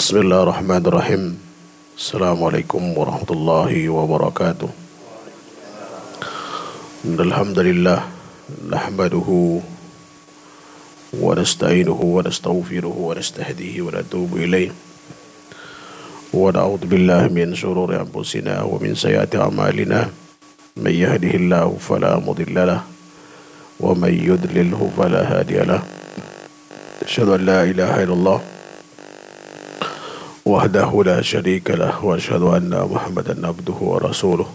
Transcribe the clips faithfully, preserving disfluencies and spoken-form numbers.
Bismillahirrahmanirrahim. Assalamualaikum warahmatullahi wabarakatuh. Alhamdulillah nahmaduhu wa nasta'inuhu wa nastaghfiruhu wa nastahdihi wa natubu ilayh. Wa na'udzu billahi min shururi anfusina wa min sayyiati a'malina. May yahdihillahu fala mudilla lah wa may yudlilhu fala hadiya lah. Asyhadu an la ilaha illallah wahdahu la syarika lah wa asyhadu anna Muhammadan abduhu wa rasuluh.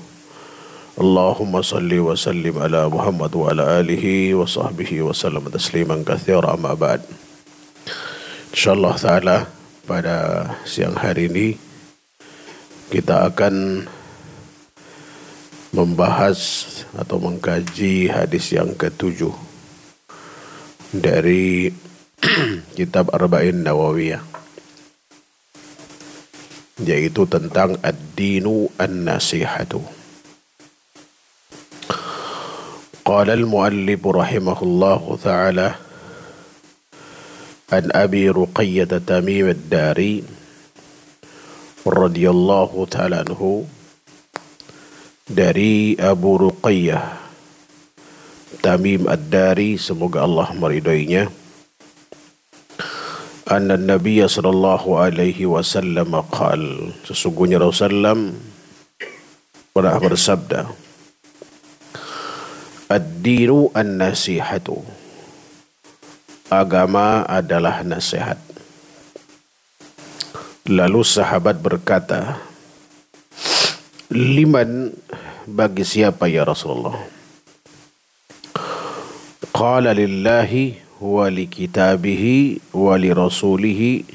Allahumma salli wa sallim ala Muhammad wa ala alihi wa sahbihi wa sallam tasliman katsira, amma ba'd. Insyaallah taala pada siang hari ini kita akan membahas atau mengkaji hadis yang ketujuh dari Kitab Arba'in Nawawiyah, yaitu tentang ad-dinu an-nasihatu. Qala al-muallif rahimahullahu ta'ala an Abi Ruqayyah Tamim ad-Dari radhiyallahu ta'ala anhu, dari Abu Ruqayyah Tamim ad-Dari, semoga Allah meridainya, anna Nabiya sallallahu alaihi wasallam qal, sesungguhnya Rasulullah pernah bersabda, ad-dinu an-nasihatu, agama adalah nasihat. Lalu sahabat berkata, liman, bagi siapa ya Rasulullah? Qala lillahi wa li kitabihi wa li rasulihi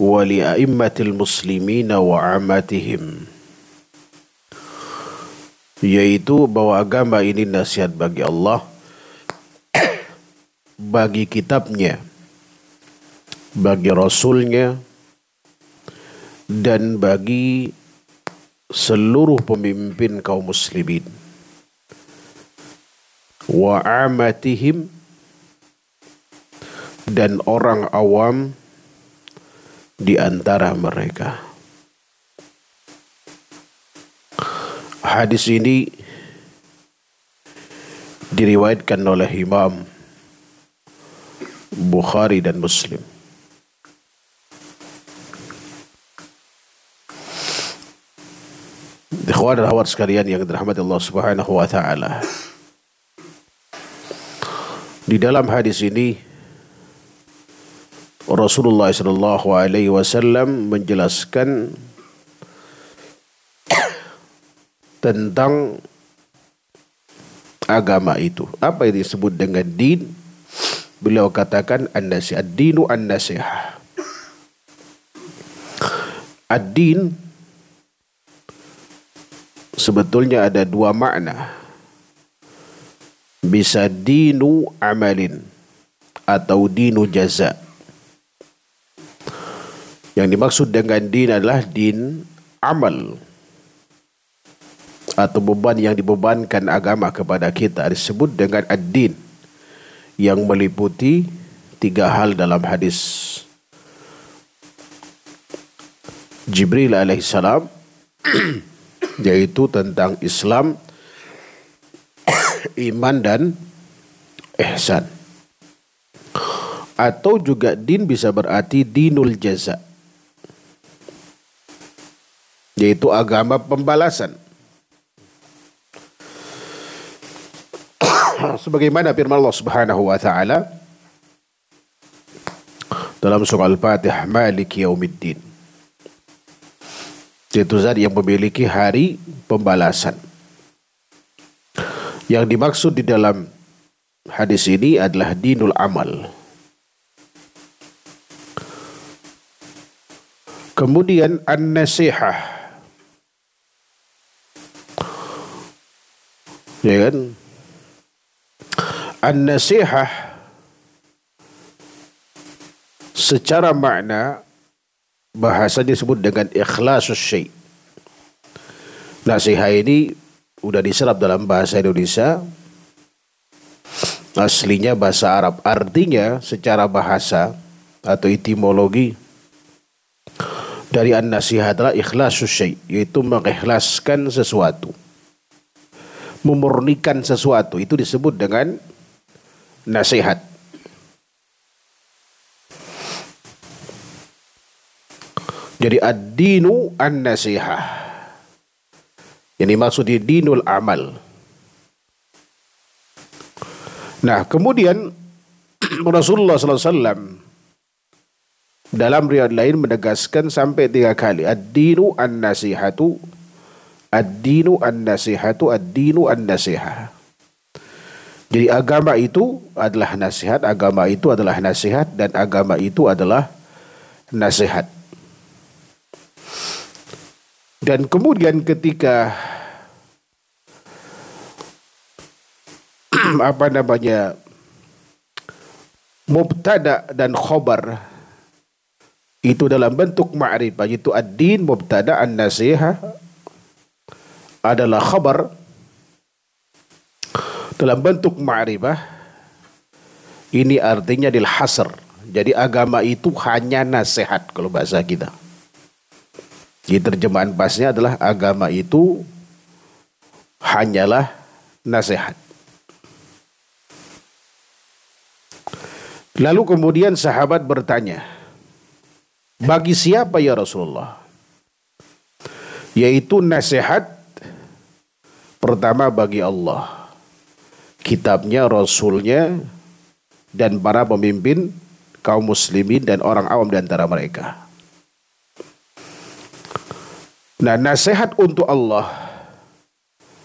wa li a'immatil muslimina wa ammatihim, yaitu bahwa agama ini nasihat bagi Allah, bagi kitabnya, bagi rasulnya, dan bagi seluruh pemimpin kaum muslimin, wa ammatihim, dan orang awam di antara mereka. Hadis ini diriwayatkan oleh Imam Bukhari dan Muslim. Ikhwan dan akhwat sekalian yang dirahmati Allah Subhanahu wa taala, di dalam hadis ini Rasulullah sallallahu alaihi wasallam menjelaskan tentang agama itu. Apa yang disebut dengan din? Beliau katakan an-nasihat, ad-dinu an-nasihah. Ad-din sebetulnya ada dua makna. Bisa dinu amalin atau dinu jaza. Yang dimaksud dengan din adalah din amal atau beban yang dibebankan agama kepada kita disebut dengan ad-din, yang meliputi tiga hal dalam hadis. Jibril alaihissalam yaitu tentang Islam, iman, dan ihsan. Atau juga din bisa berarti dinul jaza, yaitu agama pembalasan. Sebagaimana firman Allah Subhanahu wa taala dalam surah Al-Fatihah, Maliki Yaumiddin, yaitu zat yang memiliki hari pembalasan. Yang dimaksud di dalam hadis ini adalah dinul amal. Kemudian an-nasihah, ya kan? An-nasihah secara makna bahasanya disebut dengan ikhlasus syai'. Nasihah ini udah diserap dalam bahasa Indonesia, aslinya bahasa Arab. Artinya secara bahasa atau etimologi dari an-nasihat adalah ikhlasus syai', yaitu mengikhlaskan sesuatu, memurnikan sesuatu, itu disebut dengan nasihat. Jadi ad-dinu an-nasihah, yang dimaksud di dinul amal. Nah, kemudian Rasulullah sallallahu alaihi wasallam dalam riwayat lain menegaskan sampai tiga kali, ad-dinu an-nasihatu, ad-dinu an-nasihatu, ad-dinu an-nasihah. Jadi agama itu adalah nasihat, agama itu adalah nasihat, dan agama itu adalah nasihat. Dan kemudian ketika apa namanya mubtada dan khobar itu dalam bentuk ma'rifah, yaitu ad-din mubtada, an-nasihah adalah khabar dalam bentuk ma'rifah. Ini artinya dilhasr. Jadi agama itu hanya nasihat kalau bahasa kita. Jadi terjemahan pasnya adalah agama itu hanyalah nasihat. Lalu kemudian sahabat bertanya, bagi siapa ya Rasulullah? Yaitu nasihat pertama bagi Allah, kitabnya, rasulnya, dan para pemimpin kaum muslimin dan orang awam di antara mereka. Nah, nasihat untuk Allah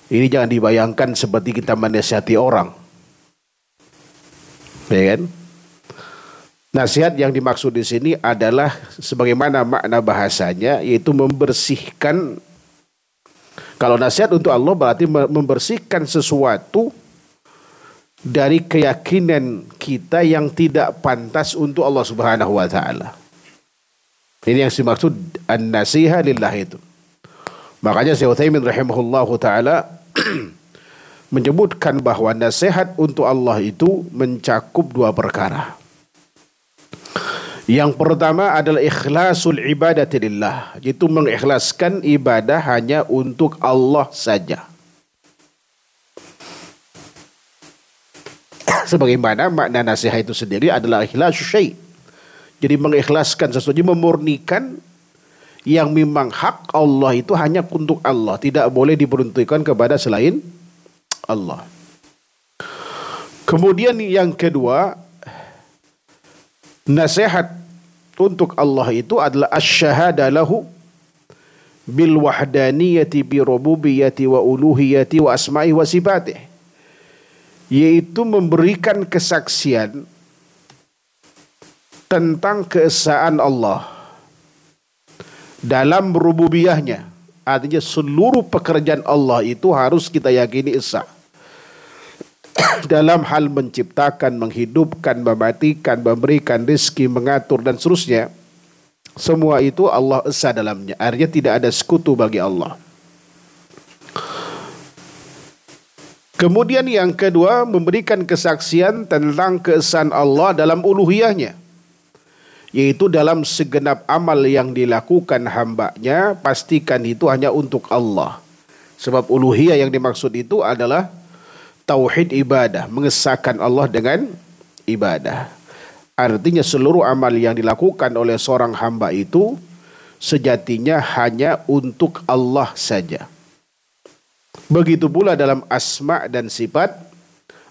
ini jangan dibayangkan seperti kita menasihati orang, ya kan? Nasihat yang dimaksud di sini adalah sebagaimana makna bahasanya, yaitu membersihkan. Kalau nasihat untuk Allah berarti membersihkan sesuatu dari keyakinan kita yang tidak pantas untuk Allah Subhanahu wa taala. Ini yang dimaksud an-nasiha lillah itu. Makanya Syeikh Utsaimin rahimahullahu taala menyebutkan bahwa nasihat untuk Allah itu mencakup dua perkara. Yang pertama adalah ikhlasul ibadati lillah, yaitu mengikhlaskan ibadah hanya untuk Allah saja. Sebagaimana makna nasihat itu sendiri adalah ikhlasus syai'. Jadi mengikhlaskan sesuatu, memurnikan yang memang hak Allah itu hanya untuk Allah, tidak boleh diperuntukkan kepada selain Allah. Kemudian yang kedua, nasihat untuk Allah itu adalah asyhadu lahu bil wahdaniyati bi rububiyyati wa uluhiyyati wa asma'i wa sifatih, yaitu memberikan kesaksian tentang keesaan Allah dalam rububiyahnya. Artinya seluruh pekerjaan Allah itu harus kita yakini esa dalam hal menciptakan, menghidupkan, mematikan, memberikan rezeki, mengatur, dan seterusnya. Semua itu Allah esa dalamnya. Artinya tidak ada sekutu bagi Allah. Kemudian yang kedua, memberikan kesaksian tentang keesaan Allah dalam uluhiyahnya, yaitu dalam segenap amal yang dilakukan hambanya, pastikan itu hanya untuk Allah. Sebab uluhiyah yang dimaksud itu adalah tauhid ibadah, mengesahkan Allah dengan ibadah. Artinya seluruh amal yang dilakukan oleh seorang hamba itu sejatinya hanya untuk Allah saja. Begitu pula dalam asma dan sifat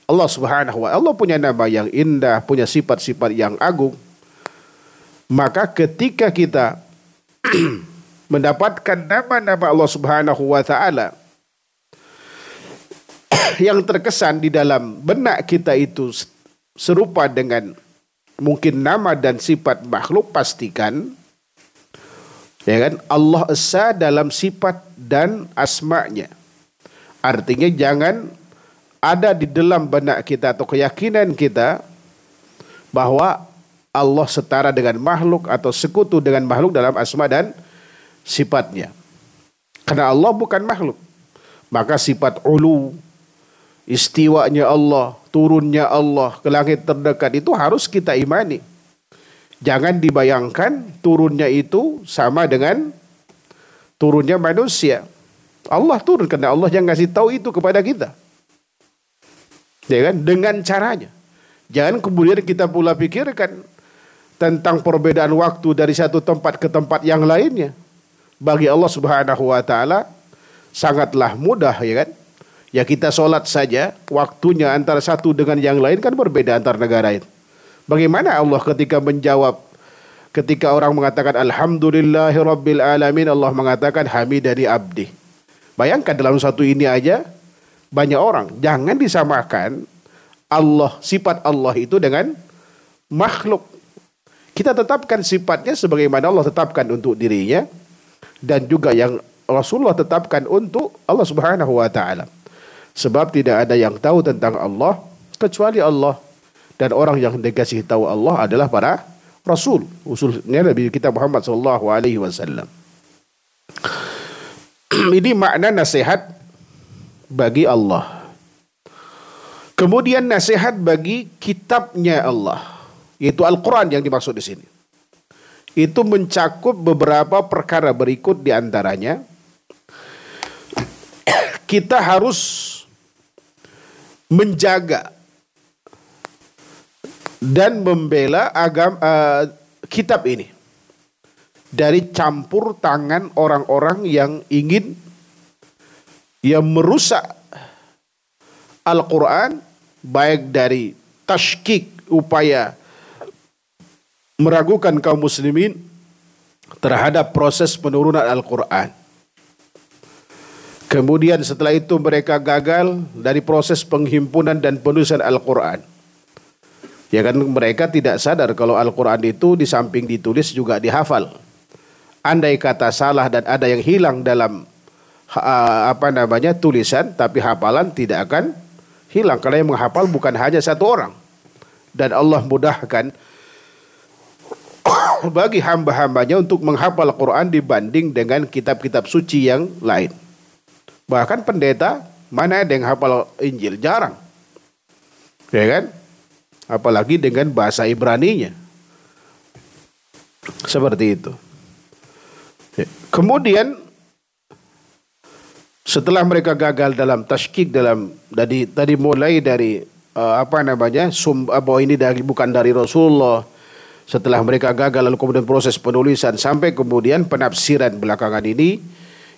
Allah Subhanahu wa taala. Allah punya nama yang indah, punya sifat-sifat yang agung. Maka ketika kita mendapatkan nama-nama Allah Subhanahu wa taala yang terkesan di dalam benak kita itu serupa dengan mungkin nama dan sifat makhluk, pastikan ya kan Allah esa dalam sifat dan asma'nya. Artinya jangan ada di dalam benak kita atau keyakinan kita bahwa Allah setara dengan makhluk atau sekutu dengan makhluk dalam asma dan sifatnya. Karena Allah bukan makhluk. Maka sifat ulu, istiwanya Allah, turunnya Allah ke langit terdekat, itu harus kita imani. Jangan dibayangkan turunnya itu sama dengan turunnya manusia. Allah turun karena Allah yang ngasih tahu itu kepada kita. Ya kan? Dengan caranya. Jangan kemudian kita pula pikirkan tentang perbedaan waktu dari satu tempat ke tempat yang lainnya. Bagi Allah Subhanahu wa taala sangatlah mudah, ya kan? Ya kita sholat saja, waktunya antara satu dengan yang lain kan berbeda antar negara itu. Bagaimana Allah ketika menjawab, ketika orang mengatakan Alhamdulillahirabbil alamin, Allah mengatakan hamidani abdi. Bayangkan dalam satu ini aja banyak orang. Jangan disamakan Allah, sifat Allah itu dengan makhluk. Kita tetapkan sifatnya sebagaimana Allah tetapkan untuk dirinya dan juga yang Rasulullah tetapkan untuk Allah Subhanahu wa taala. Sebab tidak ada yang tahu tentang Allah kecuali Allah. Dan orang yang dikasih tahu Allah adalah para Rasul. Usulnya Nabi kita Muhammad shallallahu alaihi wasallam. Ini makna nasihat bagi Allah. Kemudian nasihat bagi kitabnya Allah, yaitu Al-Quran yang dimaksud di sini. Itu mencakup beberapa perkara berikut diantaranya. Kita harus menjaga dan membela agama uh, kitab ini dari campur tangan orang-orang yang ingin yang merusak Al-Quran, baik dari tashkik, upaya meragukan kaum muslimin terhadap proses penurunan Al-Quran. Kemudian setelah itu mereka gagal dari proses penghimpunan dan penulisan Al-Quran. Ya kan, mereka tidak sadar kalau Al-Quran itu di samping ditulis juga dihafal. Andai kata salah dan ada yang hilang dalam uh, apa namanya tulisan, tapi hafalan tidak akan hilang. Karena yang menghafal bukan hanya satu orang. Dan Allah mudahkan bagi hamba-hambanya untuk menghafal Al-Quran dibanding dengan kitab-kitab suci yang lain. Bahkan pendeta, mana ada yang hafal Injil? Jarang. Ya kan? Apalagi dengan bahasa Ibraninya. Seperti itu. Ya. Kemudian, setelah mereka gagal dalam tashkik, dalam tadi, tadi mulai dari, uh, apa namanya, sum, bahwa ini dari, bukan dari Rasulullah. Setelah mereka gagal, lalu kemudian proses penulisan, sampai kemudian penafsiran belakangan ini,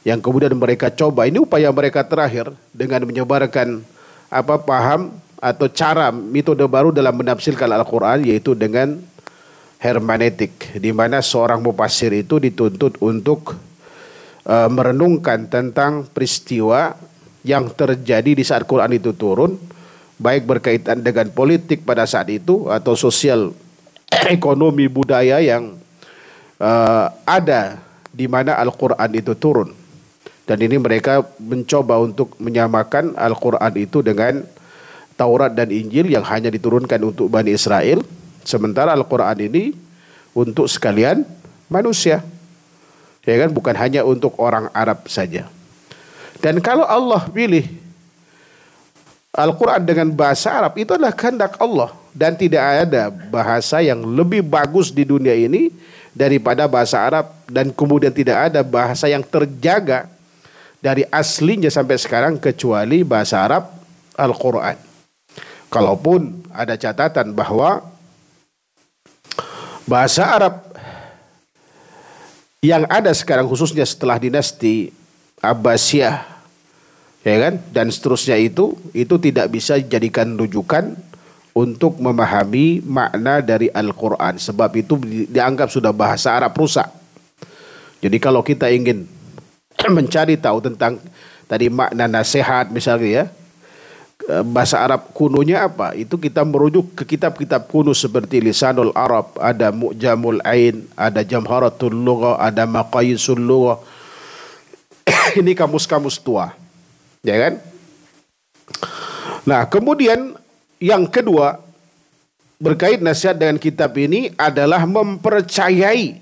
yang kemudian mereka coba, ini upaya mereka terakhir dengan menyebarkan apa paham atau cara metode baru dalam menafsirkan Al-Quran, yaitu dengan hermeneutik, di mana seorang mufassir itu dituntut untuk uh, merenungkan tentang peristiwa yang terjadi di saat Quran itu turun, baik berkaitan dengan politik pada saat itu atau sosial, ekonomi, budaya yang uh, ada di mana Al-Quran itu turun. Dan ini mereka mencoba untuk menyamakan Al-Quran itu dengan Taurat dan Injil yang hanya diturunkan untuk Bani Israel. Sementara Al-Quran ini untuk sekalian manusia. Ya kan? Bukan hanya untuk orang Arab saja. Dan kalau Allah pilih Al-Quran dengan bahasa Arab, itu adalah kehendak Allah. Dan tidak ada bahasa yang lebih bagus di dunia ini daripada bahasa Arab. Dan kemudian tidak ada bahasa yang terjaga dari aslinya sampai sekarang kecuali bahasa Arab Al-Quran. Kalaupun ada catatan bahwa bahasa Arab yang ada sekarang, khususnya setelah dinasti Abbasiyah, ya kan, dan seterusnya itu, itu tidak bisa dijadikan rujukan untuk memahami makna dari Al-Quran. Sebab itu dianggap sudah bahasa Arab rusak. Jadi kalau kita ingin mencari tahu tentang tadi makna nasihat misalnya, ya, bahasa Arab kunonya apa, itu kita merujuk ke kitab-kitab kuno seperti Lisanul Arab, ada Mu'jamul Ain, ada Jamharatul Lughah, ada Maqayisul Lughah. Ini kamus-kamus tua, ya kan? Nah, kemudian yang kedua berkait nasihat dengan kitab ini adalah mempercayai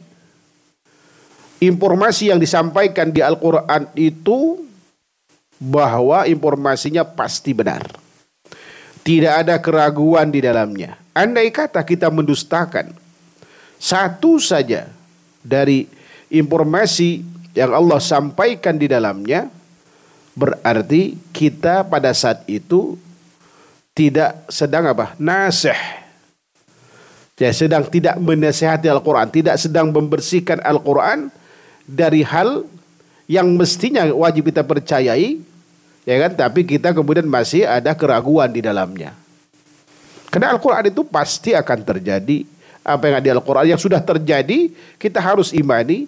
informasi yang disampaikan di Al-Quran itu, bahwa informasinya pasti benar. Tidak ada keraguan di dalamnya. Andai kata kita mendustakan satu saja dari informasi yang Allah sampaikan di dalamnya, berarti kita pada saat itu tidak sedang apa? Nasih. Ya, sedang tidak menasihati Al-Quran, tidak sedang membersihkan Al-Quran dari hal yang mestinya wajib kita percayai, ya kan? Tapi kita kemudian masih ada keraguan di dalamnya. Karena Al-Quran itu pasti akan terjadi. Apa yang ada di Al-Quran yang sudah terjadi, kita harus imani.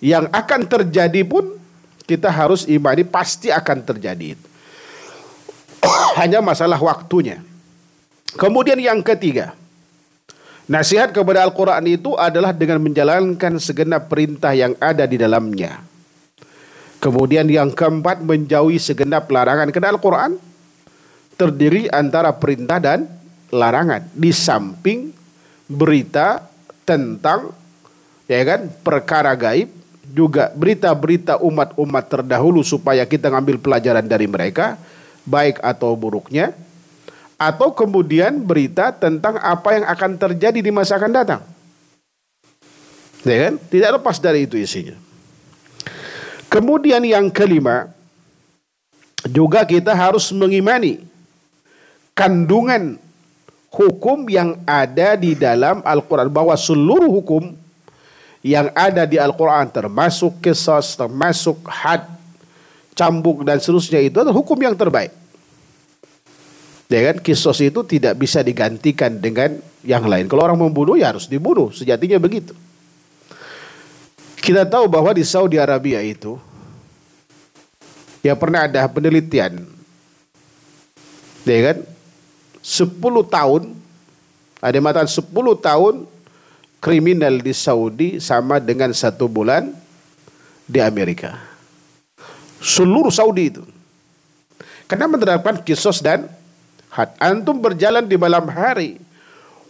Yang akan terjadi pun kita harus imani, pasti akan terjadi. Hanya masalah waktunya. Kemudian yang ketiga, nasihat kepada Al-Quran itu adalah dengan menjalankan segenap perintah yang ada di dalamnya. Kemudian yang keempat, menjauhi segenap larangan. Karena Al-Quran terdiri antara perintah dan larangan. Di samping berita tentang, ya kan, perkara gaib, juga berita-berita umat-umat terdahulu supaya kita ngambil pelajaran dari mereka, baik atau buruknya. Atau kemudian berita tentang apa yang akan terjadi di masa akan datang, ya kan? Tidak lepas dari itu isinya. Kemudian yang kelima, juga kita harus mengimani kandungan hukum yang ada di dalam Al-Quran. Bahwa seluruh hukum yang ada di Al-Quran, termasuk qisas, termasuk had, cambuk dan seterusnya, itu adalah hukum yang terbaik. Ya kan, kisos itu tidak bisa digantikan dengan yang lain. Kalau orang membunuh ya harus dibunuh, sejatinya begitu. Kita tahu bahwa di Saudi Arabia itu ya pernah ada penelitian, ya kan, sepuluh tahun, ada yang mengatakan sepuluh tahun kriminal di Saudi sama dengan satu bulan di Amerika, seluruh Saudi itu, karena menerapkan kisos dan had. Antum berjalan di malam hari,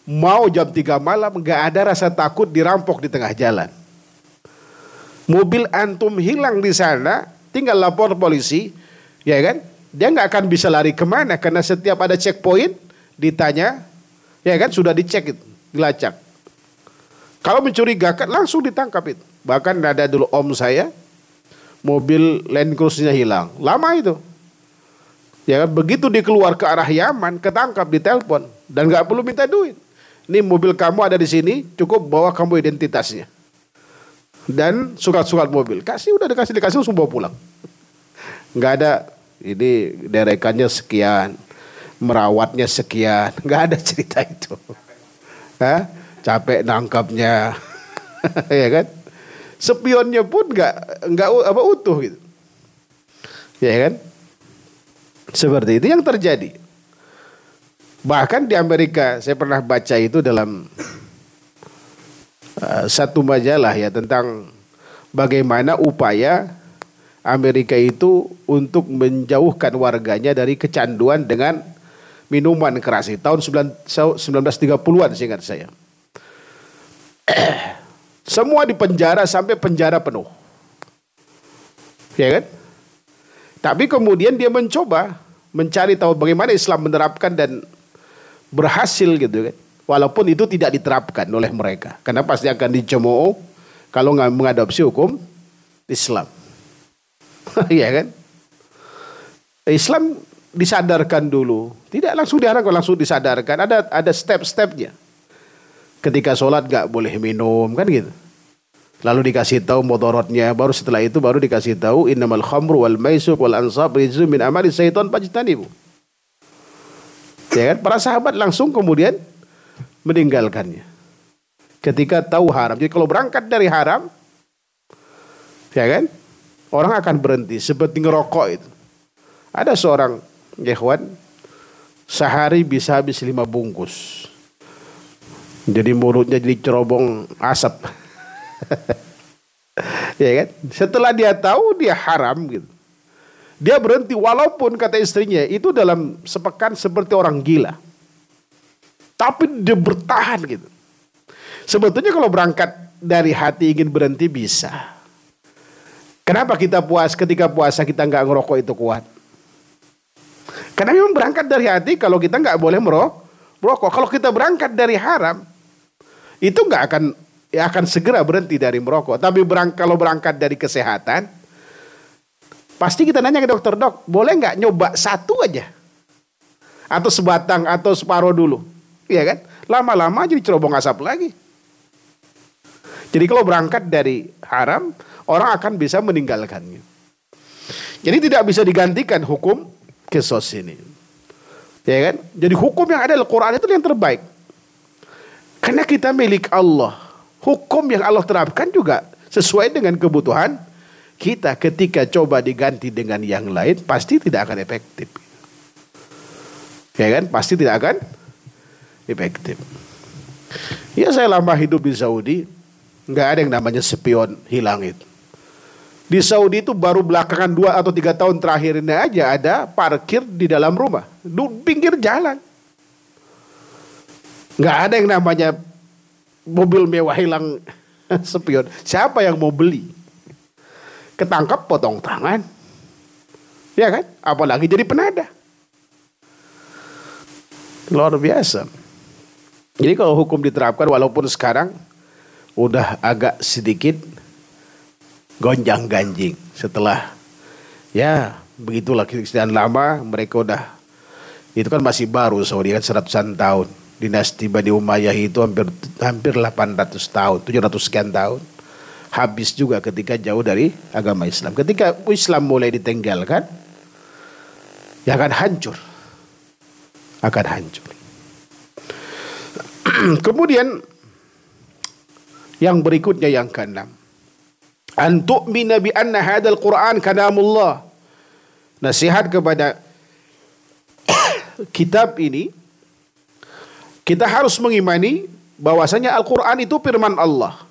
mau jam tiga malam, gak ada rasa takut dirampok di tengah jalan. Mobil antum hilang di sana, tinggal lapor polisi, ya kan? Dia gak akan bisa lari kemana, karena setiap ada checkpoint ditanya, ya kan, sudah dicek itu, dilacak. Kalau mencurigakan langsung ditangkap itu. Bahkan ada dulu om saya, mobil Land Cruiser-nya hilang, lama itu. Ya, begitu dikeluar ke arah Yaman, ketangkap di telepon dan nggak perlu minta duit. Ini mobil kamu ada di sini, cukup bawa kamu identitasnya dan surat-surat mobil. Kasih, udah dikasih dikasih langsung bawa pulang. Nggak ada ini derekannya sekian, merawatnya sekian, nggak ada cerita itu. Hah? Capek nangkapnya, ya kan? Spionnya pun nggak nggak apa utuh gitu, ya kan? Seperti itu yang terjadi. Bahkan di Amerika saya pernah baca itu dalam uh, satu majalah ya, tentang bagaimana upaya Amerika itu untuk menjauhkan warganya dari kecanduan dengan minuman keras. Tahun sembilan belas tiga puluhan seingat saya. Semua dipenjara sampai penjara penuh, ya kan? Tapi kemudian dia mencoba mencari tahu bagaimana Islam menerapkan dan berhasil gitu kan. Walaupun itu tidak diterapkan oleh mereka, karena pasti akan dicemooh kalau nggak mengadopsi hukum Islam. Iya kan? Islam disadarkan dulu, tidak langsung diharapkan, langsung disadarkan. Ada ada step-stepnya. Ketika sholat nggak boleh minum kan gitu. Lalu dikasih tahu mudharatnya, baru setelah itu baru dikasih tahu innamal khamru wal maisir wal ansab rijzun min amali syaitan fajtanibu. Ya kan? Para sahabat langsung kemudian meninggalkannya ketika tahu haram. Jadi kalau berangkat dari haram, ya kan, orang akan berhenti seperti ngerokok itu. Ada seorang ikhwan sehari bisa habis lima bungkus. Jadi mulutnya jadi cerobong asap. Ya kan? Setelah dia tahu dia haram gitu, dia berhenti, walaupun kata istrinya itu dalam sepekan seperti orang gila, tapi dia bertahan gitu. Sebetulnya kalau berangkat dari hati ingin berhenti bisa. Kenapa kita puas, ketika puasa kita nggak ngerokok itu kuat? Karena memang berangkat dari hati. Kalau kita nggak boleh merokok, kalau kita berangkat dari haram, itu nggak akan ya akan segera berhenti dari merokok. Tapi berang, kalau berangkat dari kesehatan, pasti kita nanya ke dokter, dok, boleh nggak nyoba satu aja, atau sebatang atau separuh dulu, ya kan? Lama-lama jadi cerobong asap lagi. Jadi kalau berangkat dari haram, orang akan bisa meninggalkannya. Jadi tidak bisa digantikan hukum qisas ini. Ya kan? Jadi hukum yang ada Al-Quran itu yang terbaik. Karena kita milik Allah. Hukum yang Allah terapkan juga sesuai dengan kebutuhan kita. Ketika coba diganti dengan yang lain, pasti tidak akan efektif. Ya kan? Pasti tidak akan efektif. Ya, saya lama hidup di Saudi. Nggak ada yang namanya spion hilang itu. Di Saudi itu baru belakangan dua atau tiga tahun terakhirnya aja ada parkir di dalam rumah, di pinggir jalan. Nggak ada yang namanya mobil mewah hilang spion. Siapa yang mau beli? Ketangkap potong tangan. Ya kan? Apalagi jadi penadah. Luar biasa. Jadi kalau hukum diterapkan, walaupun sekarang udah agak sedikit gonjang-ganjing setelah ya begitulah kesedihan lama mereka udah itu kan masih baru Saudi kan seratusan tahun, dinasti Bani Umayyah itu hampir hampir delapan ratus tahun, tujuh ratus sekian tahun habis juga ketika jauh dari agama Islam. Ketika Islam mulai ditenggalkan ya akan hancur, akan hancur. Kemudian yang berikutnya yang keenam, antu'mina bi anna hadzal Qur'an kalamullah. Nasihat kepada kitab ini, kita harus mengimani bahwasanya Al-Qur'an itu firman Allah.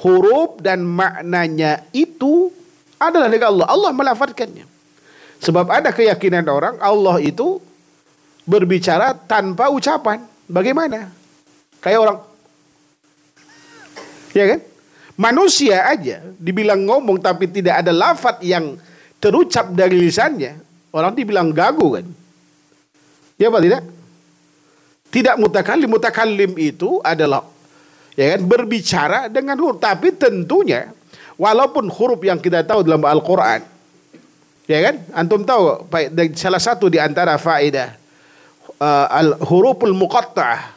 Huruf dan maknanya itu adalah dari Allah. Allah melafadzkannya. Sebab ada keyakinan orang Allah itu berbicara tanpa ucapan. Bagaimana? Kayak orang, ya kan? Manusia aja dibilang ngomong tapi tidak ada lafadz yang terucap dari lisannya, orang dibilang gagu kan? Ya apa tidak? Tidak mutakallim, mutakallim itu adalah ya kan berbicara dengan huruf, tapi tentunya walaupun huruf yang kita tahu dalam Al-Qur'an. Ya kan? Antum tahu salah satu di antara faedah uh, al-huruful muqatta'ah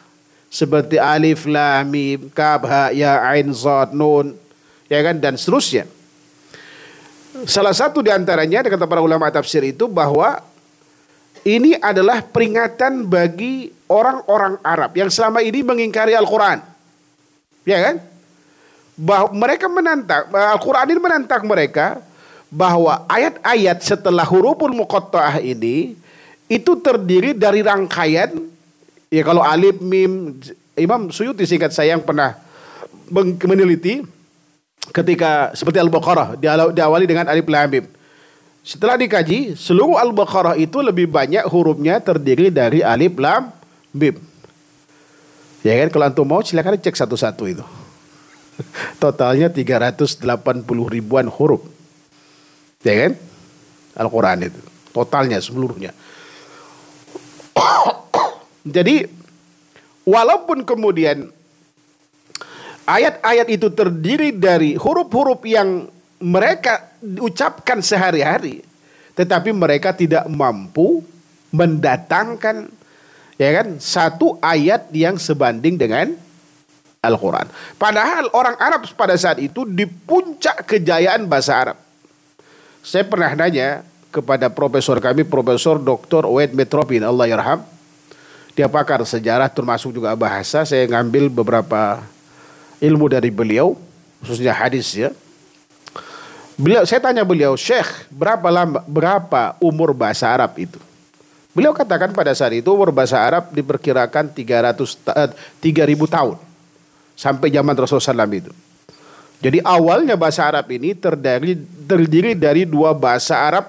seperti alif, lam, mim, kaf, ha, ya, ain, shad, nun, ya kan, dan seterusnya. Salah satu diantaranya kata para ulama tafsir itu bahwa ini adalah peringatan bagi orang-orang Arab yang selama ini mengingkari Al-Quran, ya kan? Bahwa mereka menantang Al-Quran ini, menantang mereka bahwa ayat-ayat setelah huruful muqatta'ah ini itu terdiri dari rangkaian. Ya kalau alif, mim, Imam Suyuti singkat saya yang pernah meneliti ketika seperti Al-Baqarah diawali dengan alif lam mim. Setelah dikaji, seluruh Al-Baqarah itu lebih banyak hurufnya terdiri dari alif lam mim. Ya kan, kalau antum mau silakan cek satu-satu itu. Totalnya tiga ratus delapan puluh ribuan huruf. Ya kan? Al-Quran itu totalnya seluruhnya. Jadi walaupun kemudian ayat-ayat itu terdiri dari huruf-huruf yang mereka ucapkan sehari-hari, tetapi mereka tidak mampu mendatangkan ya kan satu ayat yang sebanding dengan Al-Quran. Padahal orang Arab pada saat itu di puncak kejayaan bahasa Arab. Saya pernah nanya kepada profesor kami, Profesor Doktor Wade Metropin, Allah yarham. Dia pakar sejarah termasuk juga bahasa. Saya ngambil beberapa ilmu dari beliau, khususnya hadis ya. Beliau, saya tanya beliau, Syekh, berapa lama, berapa umur bahasa Arab itu? Beliau katakan pada saat itu umur bahasa Arab diperkirakan tiga ribu tahun sampai zaman Rasulullah shallallahu alaihi wasallam itu. Jadi awalnya bahasa Arab ini terdiri, terdiri dari dua bahasa Arab,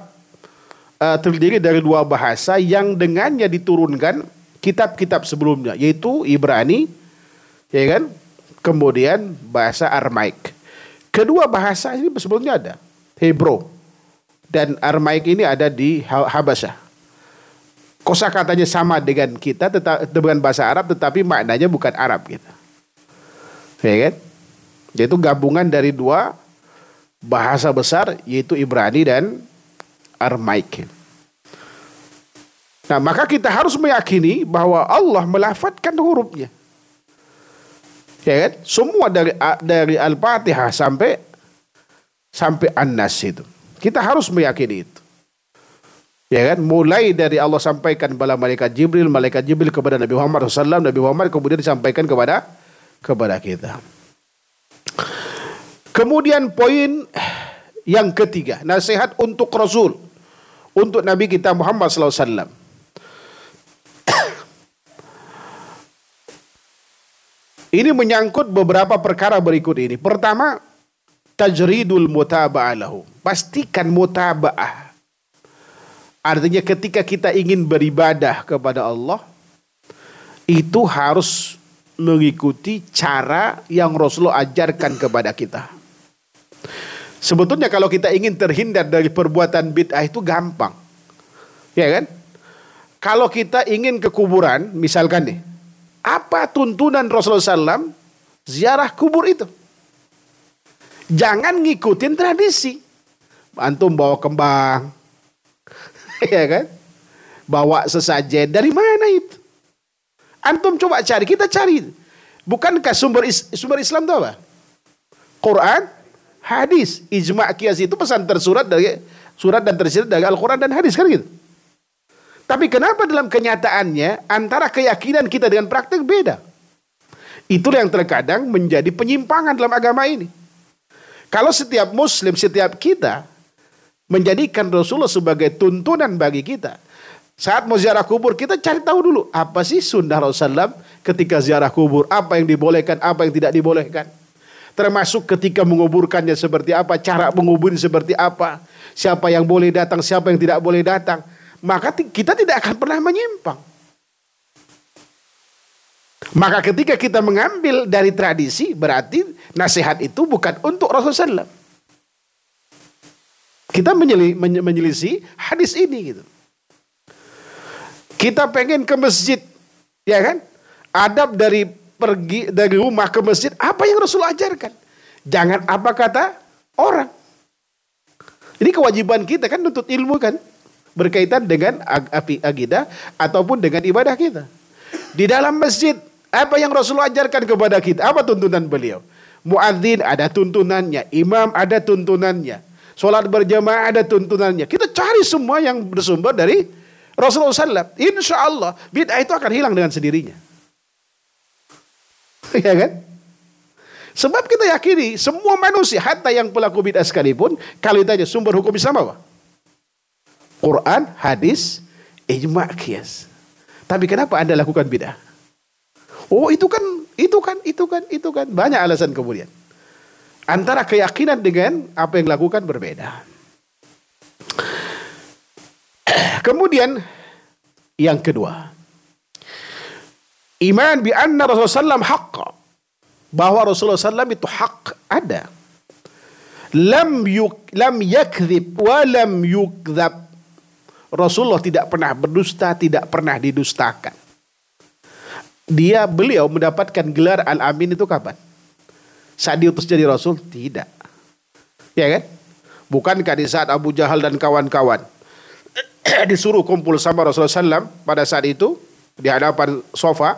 uh, terdiri dari dua bahasa yang dengannya diturunkan kitab-kitab sebelumnya, yaitu Ibrani, ya kan? Kemudian bahasa Aramaik. Kedua bahasa ini sebelumnya ada, Hebrew dan Aramaik ini ada di Habasyah. Kosakatanya sama dengan kita, teta- dengan bahasa Arab, tetapi maknanya bukan Arab kita. ya kan? Yaitu gabungan dari dua bahasa besar, yaitu Ibrani dan Aramaik. Nah, maka kita harus meyakini bahwa Allah melafadzkan hurufnya, ya kan? Semua dari dari Al-Fatihah sampai sampai An-Nas itu. Kita harus meyakini itu. Ya kan? Mulai dari Allah sampaikan kepada malaikat Jibril, malaikat Jibril kepada Nabi Muhammad shallallahu alaihi wasallam, Nabi Muhammad kemudian disampaikan kepada kepada kita. Kemudian poin yang ketiga, nasihat untuk Rasul, untuk Nabi kita Muhammad shallallahu alaihi wasallam. Ini menyangkut beberapa perkara berikut ini. Pertama, tajridul mutaba'ah lahu. Pastikan mutaba'ah. Artinya ketika kita ingin beribadah kepada Allah, itu harus mengikuti cara yang Rasulullah ajarkan kepada kita. Sebetulnya kalau kita ingin terhindar dari perbuatan bid'ah itu gampang, ya kan? Kalau kita ingin ke kuburan, misalkan nih, apa tuntunan Rasulullah shallallahu alaihi wasallam ziarah kubur itu? Jangan ngikutin tradisi. Antum bawa kembang, ya kan? Bawa sesajen, dari mana itu? Antum coba cari, kita cari. Bukankah sumber is- sumber Islam itu apa? Quran, hadis, ijma' qiyas itu pesan tersurat dari surat dan tersirat dari Al-Quran dan hadis kan gitu. Tapi kenapa dalam kenyataannya antara keyakinan kita dengan praktik beda? Itulah yang terkadang menjadi penyimpangan dalam agama ini. Kalau setiap muslim, setiap kita menjadikan Rasulullah sebagai tuntunan bagi kita. Saat mau ziarah kubur kita cari tahu dulu, apa sih sunnah Rasulullah ketika ziarah kubur, apa yang dibolehkan, apa yang tidak dibolehkan. Termasuk ketika menguburkannya seperti apa, cara menguburnya seperti apa, siapa yang boleh datang, siapa yang tidak boleh datang. Maka t- kita tidak akan pernah menyimpang. Maka ketika kita mengambil dari tradisi, berarti nasihat itu bukan untuk Rasulullah. Kita menyeli- men- menyelisih hadis ini gitu. Kita pengen ke masjid, ya kan? Adab dari pergi dari rumah ke masjid, apa yang Rasul ajarkan, jangan apa kata orang. Ini kewajiban kita kan, nuntut ilmu kan, berkaitan dengan akidah ataupun dengan ibadah kita. Di dalam masjid, apa yang Rasul ajarkan kepada kita, apa tuntunan beliau? Muadzin ada tuntunannya, imam ada tuntunannya, sholat berjamaah ada tuntunannya. Kita cari semua yang bersumber dari Rasulullah shallallahu alaihi wasallam. Insya Allah bid'ah itu akan hilang dengan sendirinya. Ya kan? Sebab kita yakini semua manusia, hatta yang pelaku bid'ah sekalipun, kalau ditanya sumber hukum Islam apa? Quran, hadis, ijma', qiyas. Tapi kenapa Anda lakukan bid'ah? Oh, itu kan, itu kan, itu kan, itu kan. Banyak alasan kemudian. Antara keyakinan dengan apa yang dilakukan berbeda. Kemudian yang kedua, iman bi anna Rasulullah shallallahu alaihi wasallam haqqa, bahwa Rasulullah shallallahu alaihi wasallam itu hak, ada. Lam yuk, lam yakdzib wa lam yukdzab. Rasulullah tidak pernah berdusta, tidak pernah didustakan. Dia beliau mendapatkan gelar Al-Amin itu kapan? Saat diutus jadi Rasul? Tidak. Ya kan? Bukankah di saat Abu Jahal dan kawan-kawan disuruh kumpul sama Rasulullah shallallahu alaihi wasallam pada saat itu di hadapan sofa,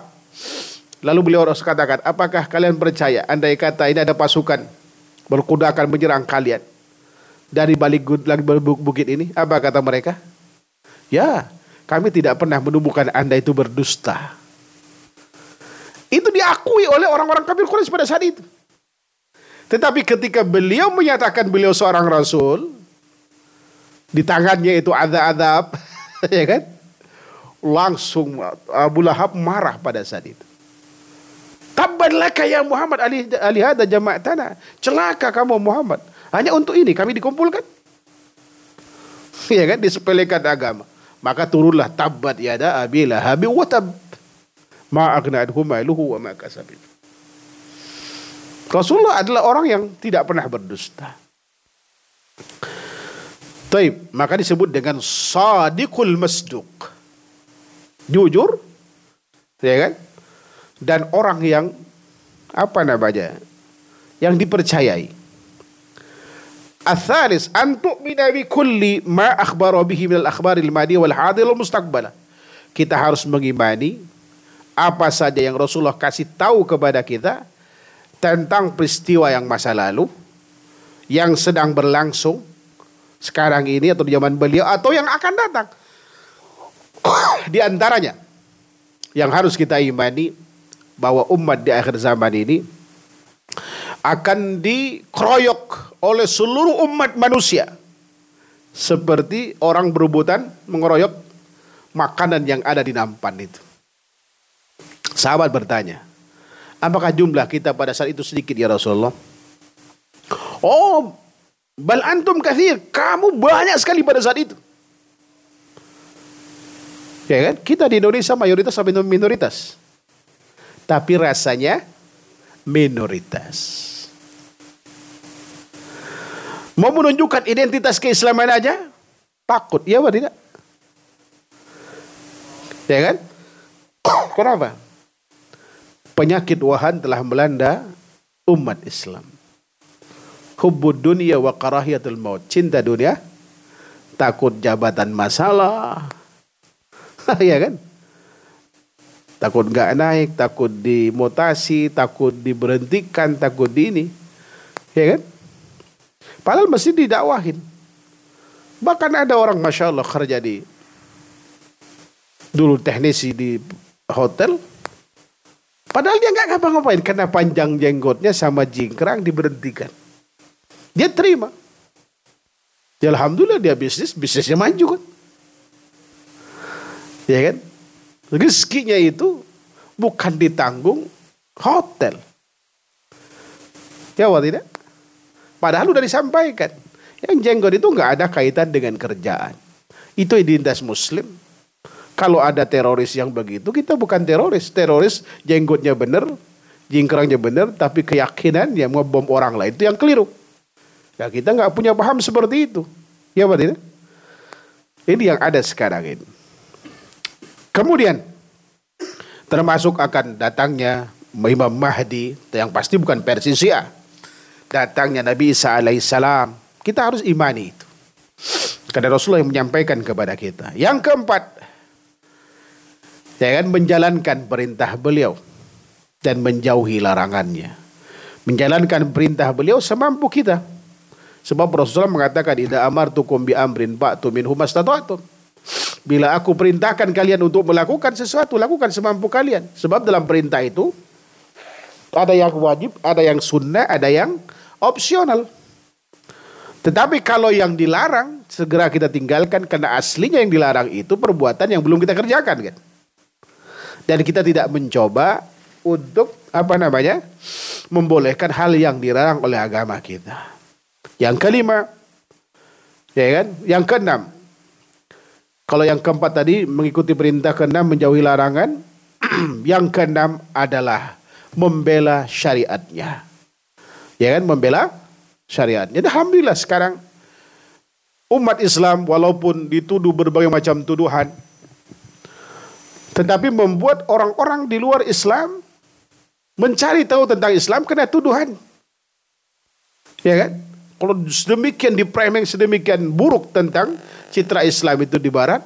lalu beliau harus katakan, apakah kalian percaya andai kata ini ada pasukan berkuda akan menyerang kalian dari balik bukit ini? Apa kata mereka? Ya, kami tidak pernah menemukan Anda itu berdusta. Itu diakui oleh orang-orang kafir Quraisy pada saat itu. Tetapi ketika beliau menyatakan beliau seorang Rasul, di tangannya itu azab-azab, ya kan? Langsung Abu Lahab marah pada saat itu. Tabban laka ya Muhammad ali ali hada jama'atana. Celaka kamu Muhammad. Hanya untuk ini kami dikumpulkan. Ya kan, disepelekan agama. Maka turunlah tabbat yada abi lahab wa tab. Ma aghna'hu maluhu wa ma kasab. Rasulullah adalah orang yang tidak pernah berdusta. Taib, maka disebut dengan sadiqul masduq. Jujur, ya kan? Dan orang yang apa namanya, yang dipercayai. Al-thalis antuk minabi kulli ma akhbaru bihi minal akhbaril madi wal hadil mustaqbala. Kita harus mengimani apa saja yang Rasulullah kasih tahu kepada kita tentang peristiwa yang masa lalu, yang sedang berlangsung sekarang ini atau di zaman beliau atau yang akan datang. Di antaranya yang harus kita imani bahwa umat di akhir zaman ini akan dikeroyok oleh seluruh umat manusia seperti orang berebutan mengeroyok makanan yang ada di nampan itu. Sahabat bertanya, apakah jumlah kita pada saat itu sedikit ya Rasulullah? Oh, bal antum katsir, kamu banyak sekali pada saat itu. Ya kan? Kita di Indonesia mayoritas sampai minoritas, tapi rasanya minoritas. Mau menunjukkan identitas keislaman aja takut, ya apa tidak? Ya kan? Kenapa? Penyakit wahan telah melanda umat Islam. Hubbud dunia wa karahiyatul maut. Cinta dunia, takut jabatan masalah. Ya kan? Takut gak naik, takut dimutasi, takut diberhentikan, takut di ini. Ya kan? Padahal mesti didakwahin. Bahkan ada orang Masya Allah kerja di dulu teknisi di hotel. Padahal dia gak ngapa-ngapain. Karena panjang jenggotnya sama jingkrang diberhentikan. Dia terima. Ya Alhamdulillah dia bisnis, bisnisnya maju kan. Ya kan? Rezekinya itu bukan ditanggung hotel. Ya, tidak? Padahal sudah disampaikan. Yang jenggot itu enggak ada kaitan dengan kerjaan. Itu identitas muslim. Kalau ada teroris yang begitu, kita bukan teroris. Teroris jenggotnya benar, jingkrangnya benar, tapi keyakinan yang ngebom orang lain itu yang keliru. Nah, kita enggak punya paham seperti itu. Ya, tidak? Ini yang ada sekarang ini. Kemudian termasuk akan datangnya Imam Mahdi yang pasti bukan versi Syiah. Datangnya Nabi Isa alaihissalam. Kita harus imani itu. Karena Rasulullah yang menyampaikan kepada kita. Yang keempat, jangan menjalankan perintah beliau dan menjauhi larangannya. Menjalankan perintah beliau semampu kita. Sebab Rasulullah mengatakan idza amartukum bi amrin fa'tu minhu mastata'tum. Bila aku perintahkan kalian untuk melakukan sesuatu, lakukan semampu kalian. Sebab dalam perintah itu ada yang wajib, ada yang sunnah, ada yang opsional. Tetapi kalau yang dilarang segera kita tinggalkan, karena aslinya yang dilarang itu perbuatan yang belum kita kerjakan kan. Dan kita tidak mencoba untuk apa namanya membolehkan hal yang dilarang oleh agama kita. Yang kelima, ya kan? Yang keenam. Kalau yang keempat tadi mengikuti perintah, keenam menjauhi larangan. Yang keenam adalah membela syariatnya. Ya kan, membela syariatnya. Alhamdulillah sekarang umat Islam walaupun dituduh berbagai macam tuduhan, tetapi membuat orang-orang di luar Islam mencari tahu tentang Islam karena tuduhan. Ya kan? Kalau sedemikian dipraming sedemikian buruk tentang citra Islam itu di Barat,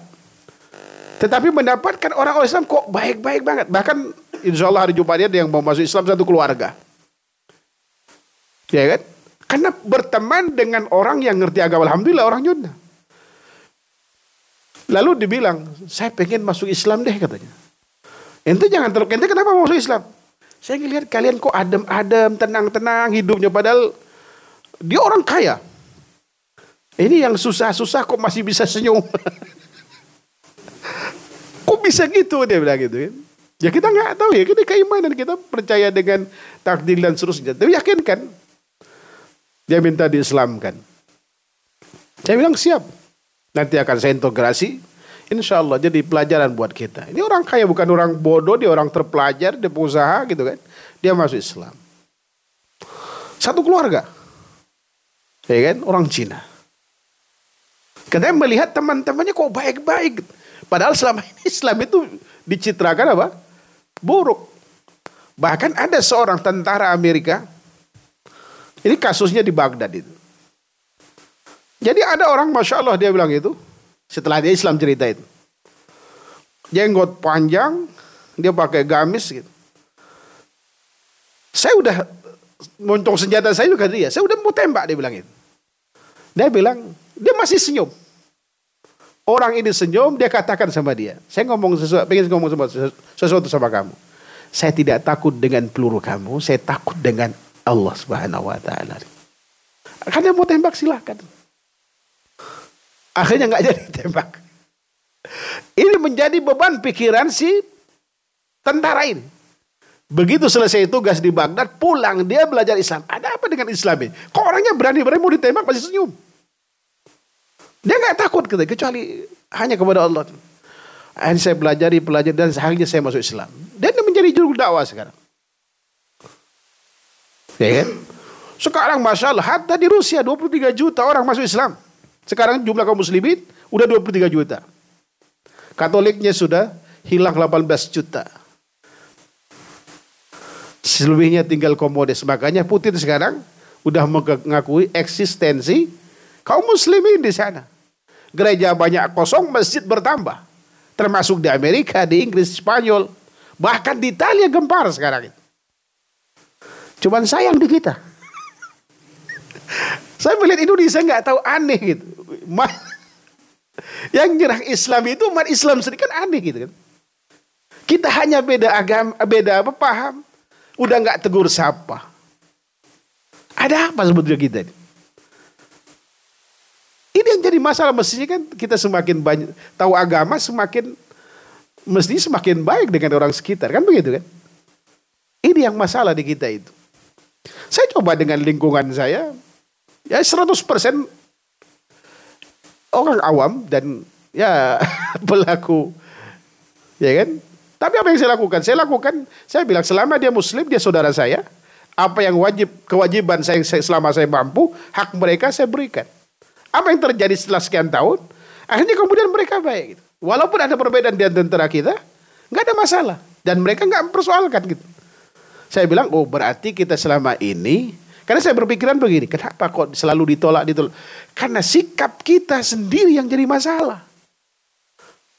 tetapi mendapatkan orang-orang Islam kok baik-baik banget. Bahkan insya Allah hari Jumat ada yang mau masuk Islam satu keluarga. Ya kan? Karena berteman dengan orang yang ngerti agama. Alhamdulillah orang Yunani. Lalu dibilang, saya pengen masuk Islam deh katanya. Ente jangan terlalu, ente kenapa mau masuk Islam? Saya ngelihat kalian kok adem-adem, tenang-tenang hidupnya. Padahal dia orang kaya. Ini yang susah-susah kok masih bisa senyum. Kok bisa gitu dia bilang gitu. Ya, ya kita nggak tahu ya. Kita keimanan kita percaya dengan takdir dan seterusnya. Tapi yakinkan. Dia minta diislamkan. Saya bilang siap. Nanti akan saya integrasi. Insya Allah jadi pelajaran buat kita. Ini orang kaya bukan orang bodoh. Dia orang terpelajar. Dia pengusaha gitu kan. Dia masuk Islam. Satu keluarga. Ya kan, orang Cina. Kadang melihat teman-temannya kok baik-baik. Padahal selama ini Islam itu dicitrakan apa? Buruk. Bahkan ada seorang tentara Amerika, ini kasusnya di Baghdad itu. Jadi ada orang, Masya Allah, dia bilang itu, setelah dia Islam cerita itu. Jenggot panjang, dia pakai gamis gitu. Saya udah montong senjata saya juga dia, saya udah mau tembak, dia bilang itu. Dia bilang, dia masih senyum. Orang ini senyum, dia katakan sama dia, saya ngomong sesuatu, pengen ngomong sesuatu, sesuatu sama kamu. Saya tidak takut dengan peluru kamu, saya takut dengan Allah Subhanahu Wa Taala. Karena mau tembak silahkan. Akhirnya nggak jadi tembak. Ini menjadi beban pikiran si tentara ini. Begitu selesai tugas di Baghdad, pulang dia belajar Islam. Ada apa dengan Islam ini? Kok orangnya berani-berani mau ditembak masih senyum? Dia nggak takut kita, kecuali hanya kepada Allah. Dan saya pelajari, pelajari dan akhirnya saya masuk Islam. Dan dia menjadi juru dakwah sekarang. Ya kan? Sekarang Masya Allah, hatta di Rusia dua puluh tiga juta orang masuk Islam. Sekarang jumlah kaum muslimin udah dua puluh tiga juta. Katoliknya sudah hilang delapan belas juta. Selebihnya tinggal komodes. Makanya Putin sekarang udah mengakui eksistensi kaum muslimin di sana. Gereja banyak kosong, masjid bertambah. Termasuk di Amerika, di Inggris, Spanyol. Bahkan di Italia gempar sekarang. Cuman sayang di kita. Saya melihat Indonesia nggak tahu, aneh gitu. Yang nyerang Islam itu umat Islam sendiri, kan aneh gitu kan. Kita hanya beda agama, beda apa, paham. Udah nggak tegur sapa. Ada apa sebetulnya kita ini? Ini yang jadi masalah. Mestinya kan kita semakin banyak tahu agama, semakin mestinya semakin baik dengan orang sekitar, kan begitu kan? Ini yang masalah di kita itu. Saya coba dengan lingkungan saya, ya seratus persen orang awam dan ya pelaku, ya kan? Tapi apa yang saya lakukan? Saya lakukan, saya bilang selama dia muslim, dia saudara saya. Apa yang wajib, kewajiban saya selama saya mampu, hak mereka saya berikan. Apa yang terjadi setelah sekian tahun, akhirnya kemudian mereka baik. Gitu. Walaupun ada perbedaan di antara kita, nggak ada masalah. Dan mereka nggak mempersoalkan gitu. Saya bilang, oh berarti kita selama ini, karena saya berpikiran begini, kenapa kok selalu ditolak, ditolak? Karena sikap kita sendiri yang jadi masalah.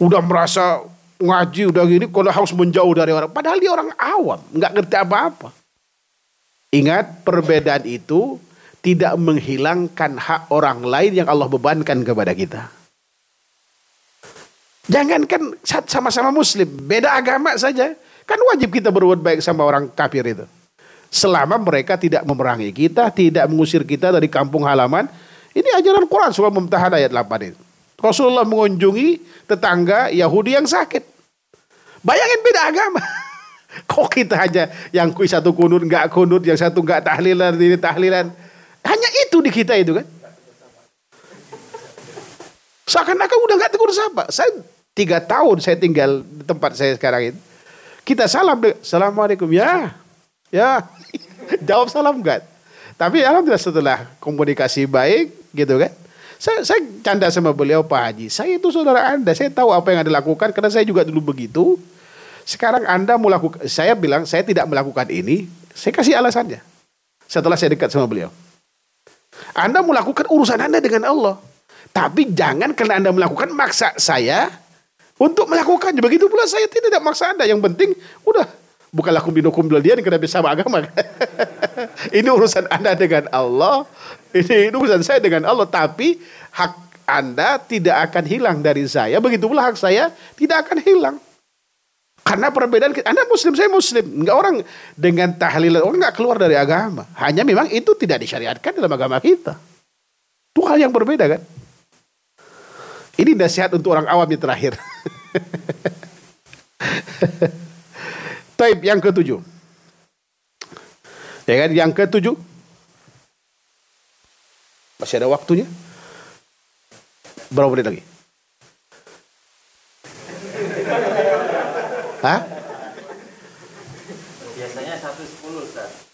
Udah merasa ngaji udah gini, kalau harus menjauh dari orang. Padahal dia orang awam, nggak ngerti apa-apa. Ingat, perbedaan itu tidak menghilangkan hak orang lain yang Allah bebankan kepada kita. Jangankan sama-sama muslim, beda agama saja. Kan wajib kita berbuat baik sama orang kafir itu. Selama mereka tidak memerangi kita, tidak mengusir kita dari kampung halaman. Ini ajaran Quran, surah Mumtahan ayat delapan itu. Rasulullah mengunjungi tetangga Yahudi yang sakit. Bayangin beda agama. Kok kita aja yang kui satu kunut nggak kunut, yang satu nggak tahlilan, ini tahlilan. Hanya itu di kita itu kan. Seakan-akan udah nggak tegur sapa. Saya tiga tahun saya tinggal di tempat saya sekarang itu. Kita salam, assalamualaikum ya, ya. Jawab salam nggak. Tapi alhamdulillah setelah komunikasi baik gitu kan. Saya, saya canda sama beliau, Pak Haji, saya itu saudara Anda, saya tahu apa yang Anda lakukan karena saya juga dulu begitu. Sekarang Anda melakukan, saya bilang saya tidak melakukan ini, saya kasih alasannya. Setelah saya dekat sama beliau. Anda melakukan urusan Anda dengan Allah. Tapi jangan karena Anda melakukan maksa saya untuk melakukannya. Begitu pula saya tidak maksa Anda, yang penting udah bukanlah kumbinukum beliau karena bersama agama. Ini urusan Anda dengan Allah. Ini urusan saya dengan Allah, tapi hak Anda tidak akan hilang dari saya. Begitu pula hak saya tidak akan hilang. Karena perbedaan kita, Anda muslim, saya muslim. Enggak orang dengan tahlil, orang enggak keluar dari agama. Hanya memang itu tidak disyariatkan dalam agama kita. Itu hal yang berbeda kan. Ini nasihat untuk orang awam yang terakhir. Taib yang ketujuh. Ya kan, yang ketujuh. Masih ada waktunya? Berapa menit lagi? Hah? Biasanya satu sepuluh, Ustaz.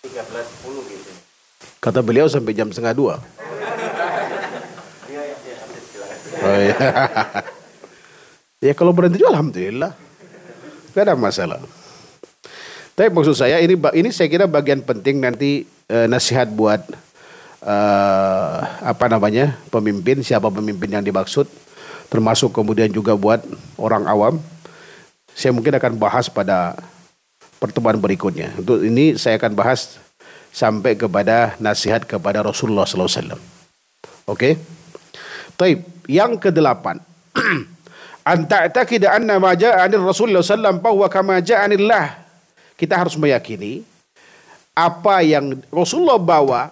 tiga belas sepuluh gitu. Kata beliau sampai jam setengah dua. Oh, iya. Ya kalau berhenti juga alhamdulillah. Gak ada masalah. Tapi maksud saya ini ini saya kira bagian penting nanti e, nasihat buat e, apa namanya pemimpin, siapa pemimpin yang dimaksud, termasuk kemudian juga buat orang awam. Saya mungkin akan bahas pada pertemuan berikutnya. Untuk ini saya akan bahas sampai kepada nasihat kepada Rasulullah Sallallahu Alaihi Wasallam. Oke. Taib yang kedelapan. Anta'taqida anna ma ja'a 'anil Rasulullah sallallahu alaihi wasallam bahwa kama ja'a 'anillah. Kita harus meyakini apa yang Rasulullah bawa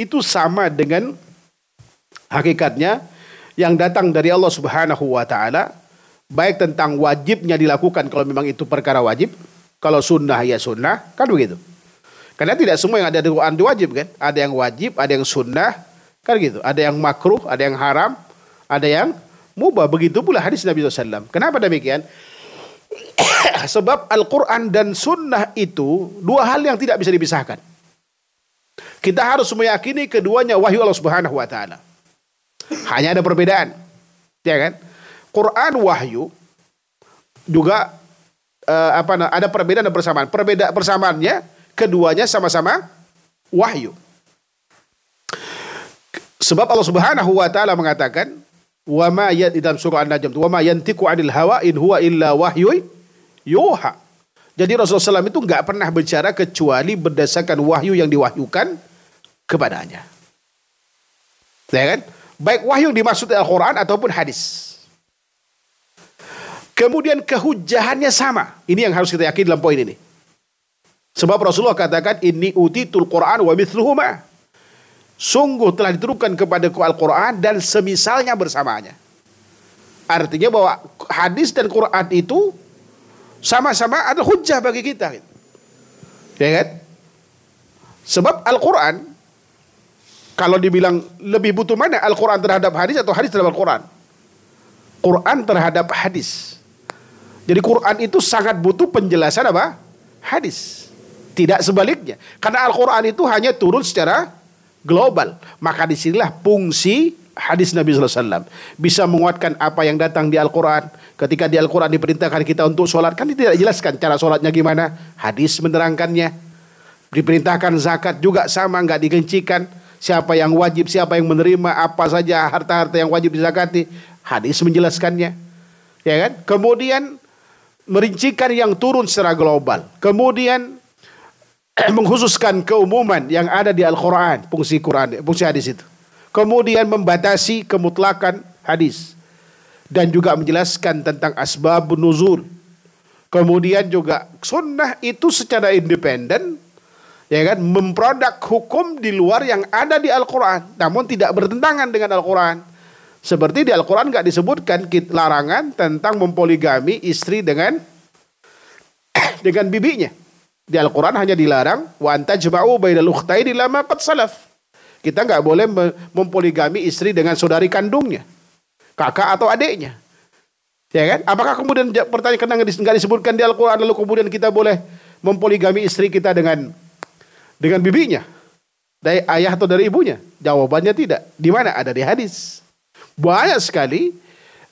itu sama dengan hakikatnya yang datang dari Allah Subhanahu wa taala, baik tentang wajibnya dilakukan kalau memang itu perkara wajib, kalau sunnah ya sunnah, kan begitu. Karena tidak semua yang ada di Quran wajib kan? Ada yang wajib, ada yang sunnah, kan gitu. Ada yang makruh, ada yang haram, ada yang mubah. Begitu pula hadis Nabi sallallahu alaihi wasallam. Kenapa demikian? Sebab Al-Quran dan Sunnah itu dua hal yang tidak bisa dipisahkan. Kita harus meyakini keduanya wahyu Allah Subhanahu Wa Taala. Hanya ada perbedaan, ya kan? Quran wahyu juga eh, apa? Ada perbedaan dan persamaan. Perbedaan persamaannya keduanya sama-sama wahyu. Sebab Allah Subhanahu Wa Taala mengatakan, "Wa ma yat dalam surah An-Najm, wa ma yantiqu 'anil hawa in huwa illa wahyu." Yoha. Jadi Rasulullah shallallahu alaihi wasallam itu nggak pernah bicara kecuali berdasarkan wahyu yang diwahyukan kepadanya, ya kan? Baik wahyu yang dimaksud Al-Quran ataupun hadis. Kemudian kehujahannya sama. Ini yang harus kita yakini dalam poin ini. Sebab Rasulullah katakan inni utitul Quran wa mithluhuma. Sungguh telah diturunkan kepadaku Al-Quran dan semisalnya bersamanya. Artinya bahwa hadis dan Quran itu sama-sama adalah hujjah bagi kita. Ya kan? Sebab Al-Quran, kalau dibilang lebih butuh mana? Al-Quran terhadap hadis atau hadis terhadap Al-Quran? Quran terhadap hadis. Jadi Quran itu sangat butuh penjelasan apa? Hadis. Tidak sebaliknya. Karena Al-Quran itu hanya turun secara global. Maka disinilah fungsi hadis Nabi Sallallahu Alaihi Wasallam bisa menguatkan apa yang datang di Al-Quran. Ketika di Al-Quran diperintahkan kita untuk sholat, kan tidak jelaskan cara sholatnya gimana. Hadis menerangkannya. Diperintahkan zakat juga sama, nggak digencikan. Siapa yang wajib, siapa yang menerima, apa saja harta-harta yang wajib dizakati. Hadis menjelaskannya, ya kan? Kemudian merincikan yang turun secara global. Kemudian mengkhususkan keumuman yang ada di Al-Quran. Fungsi Quran, fungsi hadis itu. Kemudian membatasi kemutlakan hadis. Dan juga menjelaskan tentang asbabun nuzul. Kemudian juga sunnah itu secara independen, ya kan, memproduk hukum di luar yang ada di Al-Quran. Namun tidak bertentangan dengan Al-Quran. Seperti di Al-Quran gak disebutkan larangan tentang mempoligami istri dengan dengan bibinya. Di Al-Quran hanya dilarang wa antajma'u bainal ukhtaini lama qad salaf. Kita nggak boleh mempoligami istri dengan saudari kandungnya, kakak atau adiknya, ya kan? Apakah kemudian pertanyaan kenapa nggak disebutkan di Al-Quran lalu kemudian kita boleh mempoligami istri kita dengan dengan bibinya, dari ayah atau dari ibunya? Jawabannya tidak. Di mana? Ada di hadis. Banyak sekali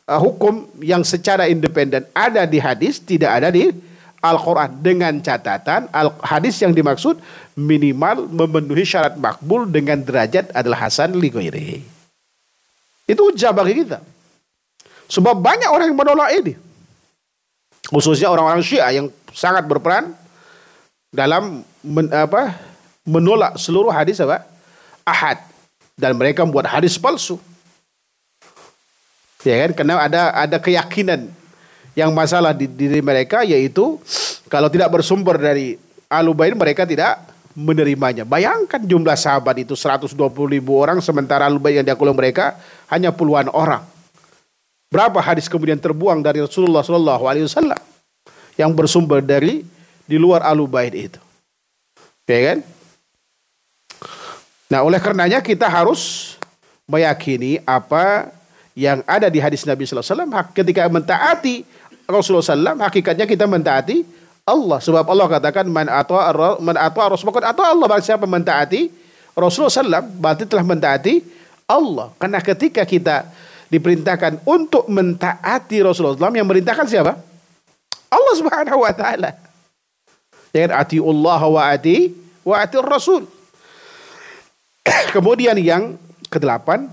uh, hukum yang secara independen ada di hadis, tidak ada di Al-Quran, dengan catatan hadis yang dimaksud minimal memenuhi syarat makbul dengan derajat adalah hasan li ghairihi. Itu hujjah bagi kita. Sebab banyak orang yang menolak ini, khususnya orang-orang Syiah yang sangat berperan dalam men, apa, menolak seluruh hadis apa ahad, dan mereka membuat hadis palsu, ya kan? Karena ada ada keyakinan yang masalah di diri mereka, yaitu kalau tidak bersumber dari Al-Ubaid mereka tidak menerimanya. Bayangkan jumlah sahabat itu seratus dua puluh ribu orang, sementara Al-Ubaid yang diakui mereka hanya puluhan orang. Berapa hadis kemudian terbuang dari Rasulullah shallallahu alaihi wasallam yang bersumber dari di luar Al-Ubaid itu, ya kan? Nah, oleh karenanya kita harus meyakini apa yang ada di hadis Nabi Sallallahu Alaihi Wasallam. Ketika mentaati Rasulullah Sallam, hakikatnya kita mentaati Allah. Sebab Allah katakan man atwa man atwa Rasulullah atau Allah. Barang siapa mentaati Rasulullah Sallam, berarti telah mentaati Allah. Karena ketika kita diperintahkan untuk mentaati Rasulullah Sallam, yang merintahkan siapa? Allah Subhanahu wa taala. Jangan atiullah wa ati wa atir rasul. Kemudian yang kedelapan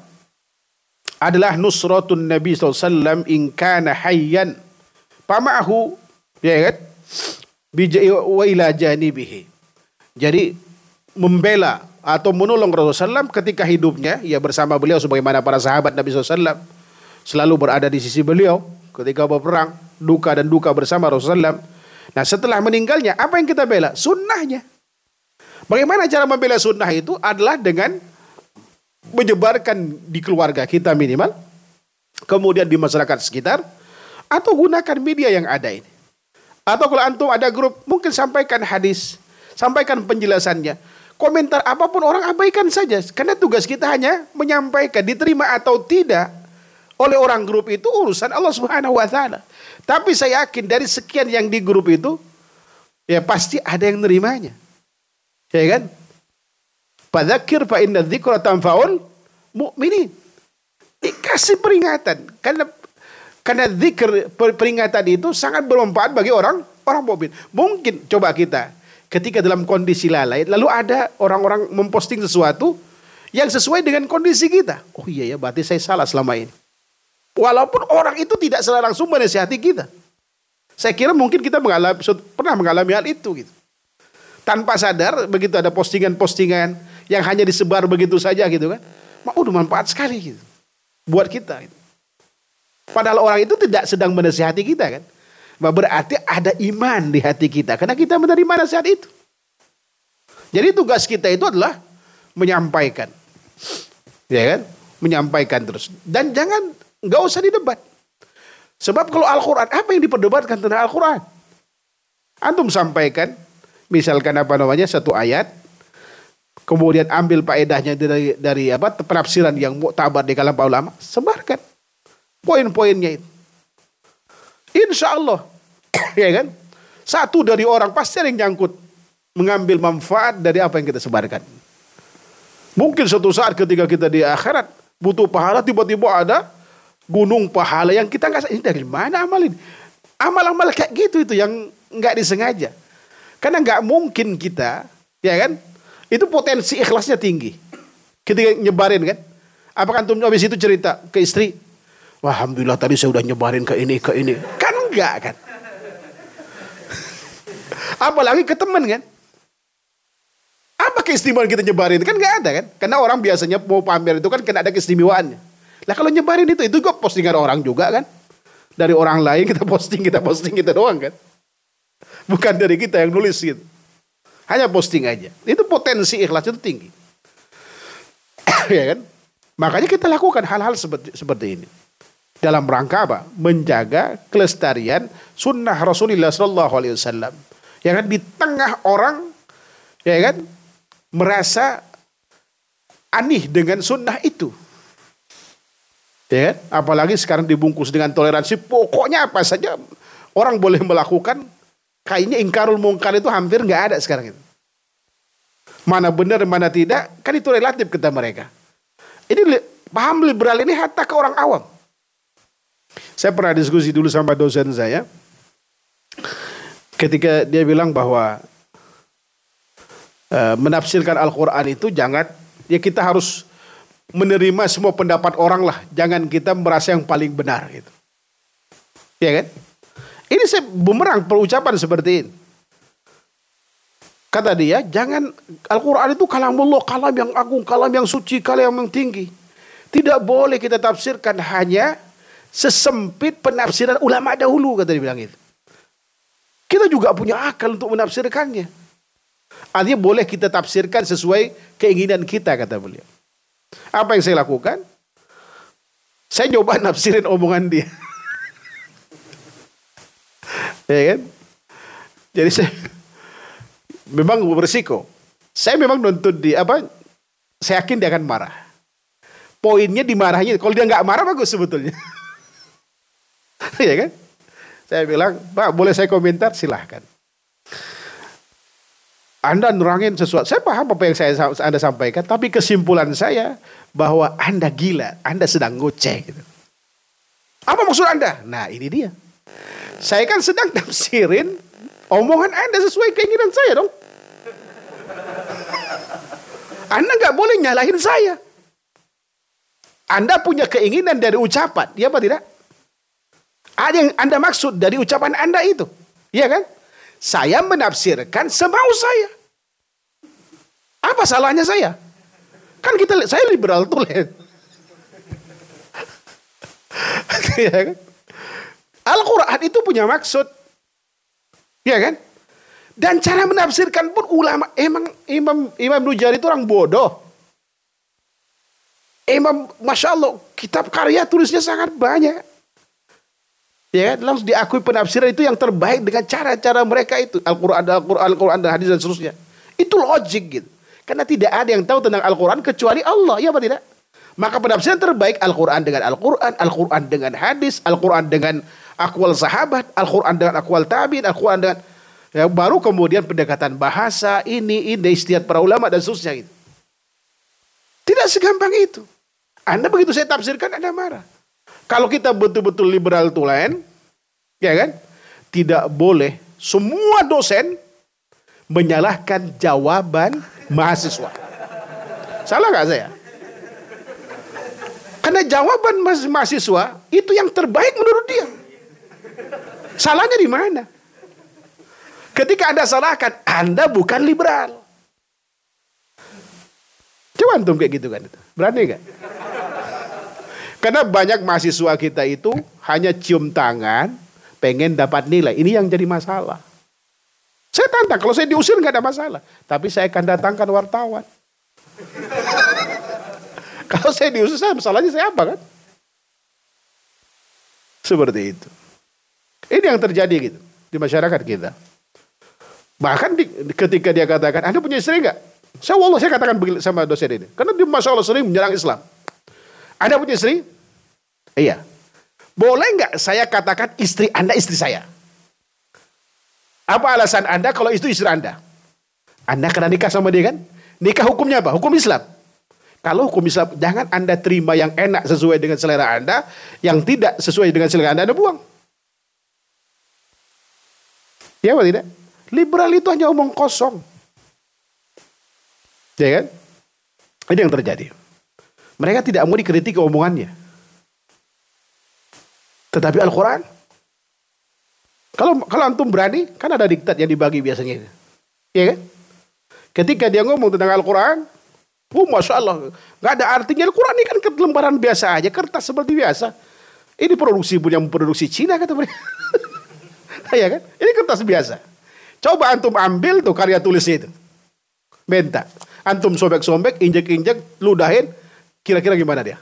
adalah nusratun Nabi sallallahu alaihi wasallam in kana hayyan pama'ahu, ya kan? Bijai wa ila janibihi. Jadi membela atau menolong Rasulullah shallallahu alaihi wasallam ketika hidupnya, ya bersama beliau sebagaimana para sahabat Nabi shallallahu alaihi wasallam selalu berada di sisi beliau ketika berperang, duka dan duka bersama Rasulullah shallallahu alaihi wasallam. Nah setelah meninggalnya, apa yang kita bela? Sunnahnya. Bagaimana cara membela sunnah itu adalah dengan menyebarkan di keluarga kita minimal, kemudian di masyarakat sekitar, atau gunakan media yang ada ini. Atau kalau antum ada grup, mungkin sampaikan hadis, sampaikan penjelasannya. Komentar apapun orang abaikan saja. Karena tugas kita hanya menyampaikan. Diterima atau tidak oleh orang grup itu urusan Allah Subhanahu wa taala. Tapi saya yakin dari sekian yang di grup itu, ya pasti ada yang nerimanya. Ya kan? Fadzakir fa inna dzikra tanfa'ul mu'minin. Dikasih peringatan. Karena karena zikir, peringatan itu sangat bermanfaat bagi orang orang mukmin. Mungkin coba kita ketika dalam kondisi lalai, lalu ada orang-orang memposting sesuatu yang sesuai dengan kondisi kita. Oh iya ya, berarti saya salah selama ini. Walaupun orang itu tidak secara langsung menasihati kita. Saya kira mungkin kita mengalami, pernah mengalami hal itu. Gitu. Tanpa sadar, begitu ada postingan-postingan yang hanya disebar begitu saja gitu kan. Oh, bermanfaat sekali gitu. Buat kita. Gitu. Padahal orang itu tidak sedang menasihati kita kan. Berarti ada iman di hati kita. Karena kita menerima nasihat itu. Jadi tugas kita itu adalah menyampaikan. Ya kan? Menyampaikan terus. Dan jangan, gak usah didebat. Sebab kalau Al-Quran, apa yang diperdebatkan tentang Al-Quran? Antum sampaikan, misalkan apa namanya, satu ayat. Kemudian ambil faedahnya dari, dari apa penafsiran yang muktabar di kalangan para ulama. Sebarkan poin-poinnya itu. Insya Allah, ya kan? Satu dari orang pasti ada yang nyangkut mengambil manfaat dari apa yang kita sebarkan. Mungkin suatu saat ketika kita di akhirat butuh pahala, tiba-tiba ada gunung pahala yang kita nggak, ini dari mana amal ini? Amal-amal kayak gitu itu yang nggak disengaja. Karena nggak mungkin kita, ya kan? Itu potensi ikhlasnya tinggi. Ketika nyebarin kan? Apakah antum habis itu cerita ke istri? Wah, alhamdulillah tadi saya udah nyebarin ke ini, ke ini. Kan enggak kan. Apalagi ke teman kan. Apa keistimewaan kita nyebarin? Kan enggak ada kan. Karena orang biasanya mau pamer itu kan kena ada keistimewaannya. Lah kalau nyebarin itu, itu kok postingan orang juga kan. Dari orang lain kita posting, kita posting kita doang kan. Bukan dari kita yang nulis gitu. Hanya posting aja. Itu potensi ikhlas itu tinggi. Ya kan. Makanya kita lakukan hal-hal seperti, seperti ini. Dalam rangka apa? Menjaga kelestarian sunnah Rasulullah Sallallahu Alaihi Wasallam. Ya kan, di tengah orang, ya kan, merasa aneh dengan sunnah itu. Ya kan? Apalagi sekarang dibungkus dengan toleransi. Pokoknya apa saja orang boleh melakukan. Kayaknya ingkarul mungkar itu hampir nggak ada sekarang itu. Mana benar, mana tidak, kan itu relatif kata mereka. Ini paham liberal ini hatta ke orang awam. Saya pernah diskusi dulu sama dosen saya ketika dia bilang bahwa e, menafsirkan Al-Quran itu jangan, ya kita harus menerima semua pendapat orang lah, jangan kita merasa yang paling benar gitu. Ya kan? Ini saya bumerang perucapan seperti ini. Kata dia, jangan Al-Quran itu kalamullah, kalam yang agung, kalam yang suci, kalam yang tinggi. Tidak boleh kita tafsirkan hanya sesempit penafsiran ulama dahulu, kata dia bilang itu. Kita juga punya akal untuk menafsirkannya. Artinya boleh kita tafsirkan sesuai keinginan kita, kata beliau. Apa yang saya lakukan? Saya coba nafsirin omongan dia. Ya kan? Jadi saya memang berisiko. Saya memang nuntut dia apa? Saya yakin dia akan marah. Poinnya di marahnya. Kalau dia nggak marah bagus sebetulnya. Ya kan? Saya bilang, Pak, boleh saya komentar? Silahkan. Anda nerangin sesuatu. Saya paham apa yang saya Anda sampaikan. Tapi kesimpulan saya bahwa Anda gila, Anda sedang ngoceh. Gitu. Apa maksud Anda? Nah, ini dia. Saya kan sedang tafsirin omongan Anda sesuai keinginan saya dong. Anda nggak boleh nyalahin saya. Anda punya keinginan dari ucapan, ya apa tidak? Ada yang Anda maksud dari ucapan Anda itu, iya kan? Saya menafsirkan semau saya. Apa salahnya saya? Kan kita, saya liberal tuh, lihat. Ya kan? Al-Quran itu punya maksud, iya kan? Dan cara menafsirkan pun ulama, emang Imam Imam Bukhari itu orang bodoh. Imam, masya Allah, kitab karya tulisnya sangat banyak. Ya, langsung diakui penafsiran itu yang terbaik dengan cara-cara mereka itu. Al-Quran, Al-Quran, Al-Quran dan hadis dan seterusnya. Itu logik gitu. Karena tidak ada yang tahu tentang Al-Quran kecuali Allah, ya apa tidak? Maka penafsiran terbaik Al-Quran dengan Al-Quran, Al-Quran dengan hadis, Al-Quran dengan akwal sahabat, Al-Quran dengan akwal tabi'in, Al-Quran dengan... Ya, baru kemudian pendekatan bahasa, ini, ini, istiad para ulama dan seterusnya gitu. Tidak segampang itu. Anda begitu saya tafsirkan, Anda marah. Kalau kita betul-betul liberal tulen, ya kan? Tidak boleh semua dosen menyalahkan jawaban mahasiswa. Salah nggak saya? Karena jawaban mahasiswa itu yang terbaik menurut dia. Salahnya di mana? Ketika Anda salahkan, Anda bukan liberal. Coba antum kayak gitu kan? Berani nggak? Karena banyak mahasiswa kita itu hanya cium tangan, pengen dapat nilai. Ini yang jadi masalah. Saya tantang, kalau saya diusir nggak ada masalah. Tapi saya akan datangkan wartawan. Kalau saya diusir, saya masalahnya saya apa kan? Seperti itu. Ini yang terjadi gitu di masyarakat kita. Bahkan di, ketika dia katakan, Anda punya istri nggak? Saya wallah saya katakan sama dosen ini. Karena dia masya Allah sering menyerang Islam. Anda punya istri? Iya. Boleh nggak saya katakan istri Anda istri saya? Apa alasan Anda kalau itu istri Anda? Anda kena nikah sama dia kan? Nikah hukumnya apa? Hukum Islam. Kalau hukum Islam, jangan Anda terima yang enak sesuai dengan selera Anda, yang tidak sesuai dengan selera Anda, Anda buang. Ya apa tidak? Liberal itu hanya omong kosong. Ya kan? Ini yang terjadi. Mereka tidak mau dikritik omongannya. Tetapi Al-Quran, kalau kalau antum berani, kan ada diktat yang dibagi biasanya. Iya kan? Ketika dia ngomong tentang Al-Quran, oh masya Allah, nggak ada artinya. Al-Quran ini kan lembaran biasa aja, kertas seperti biasa. Ini produksi yang produksi Cina kata mereka. Iya kan? Ini kertas biasa. Coba antum ambil tuh karya tulisnya itu. Bentar. Antum sobek-sobek, injek-injek, ludahin. Kira-kira gimana dia?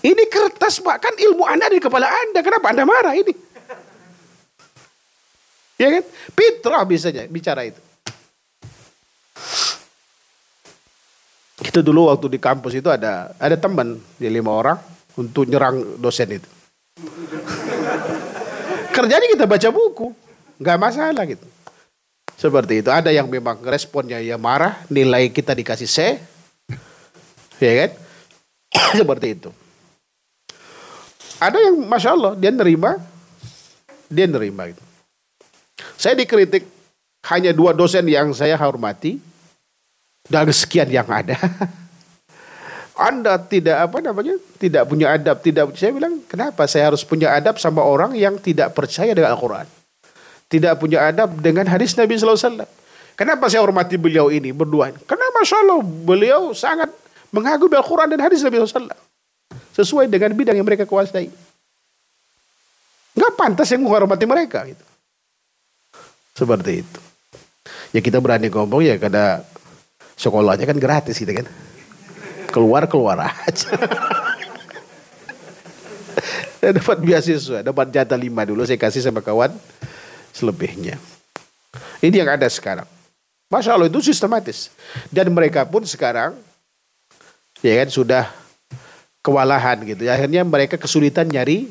Ini kertas Pak, kan ilmu Anda di kepala Anda. Kenapa Anda marah ini? Ya kan? Fitrah biasanya bicara itu. Kita dulu waktu di kampus itu ada ada teman di lima orang untuk nyerang dosen itu. Kerjanya kita baca buku, nggak masalah gitu. Seperti itu. Ada yang memang responnya ya marah, nilai kita dikasih C. Ya kan? Seperti itu. Ada yang masya Allah dia nerima, dia nerima gitu. Saya dikritik hanya dua dosen yang saya hormati dari sekian yang ada. Anda tidak apa namanya, tidak punya adab, tidak. Saya bilang kenapa saya harus punya adab sama orang yang tidak percaya dengan Al-Quran, tidak punya adab dengan hadis Nabi Sallallahu Alaihi Wasallam. Kenapa saya hormati beliau ini berdua? Karena masya Allah beliau sangat mengagumi Al-Quran dan hadis Nabi shallallahu alaihi wasallam sesuai dengan bidang yang mereka kuasai. Nggak pantas yang menghormati mereka gitu. Seperti itu. Ya kita berani ngomong ya karena sekolahnya kan gratis gitu kan. Keluar-keluar aja. Saya dapat beasiswa, dapat jatah lima dulu saya kasih sama kawan selebihnya. Ini yang ada sekarang. Masya Allah itu sistematis. Dan mereka pun sekarang ya kan sudah kewalahan gitu. Akhirnya mereka kesulitan nyari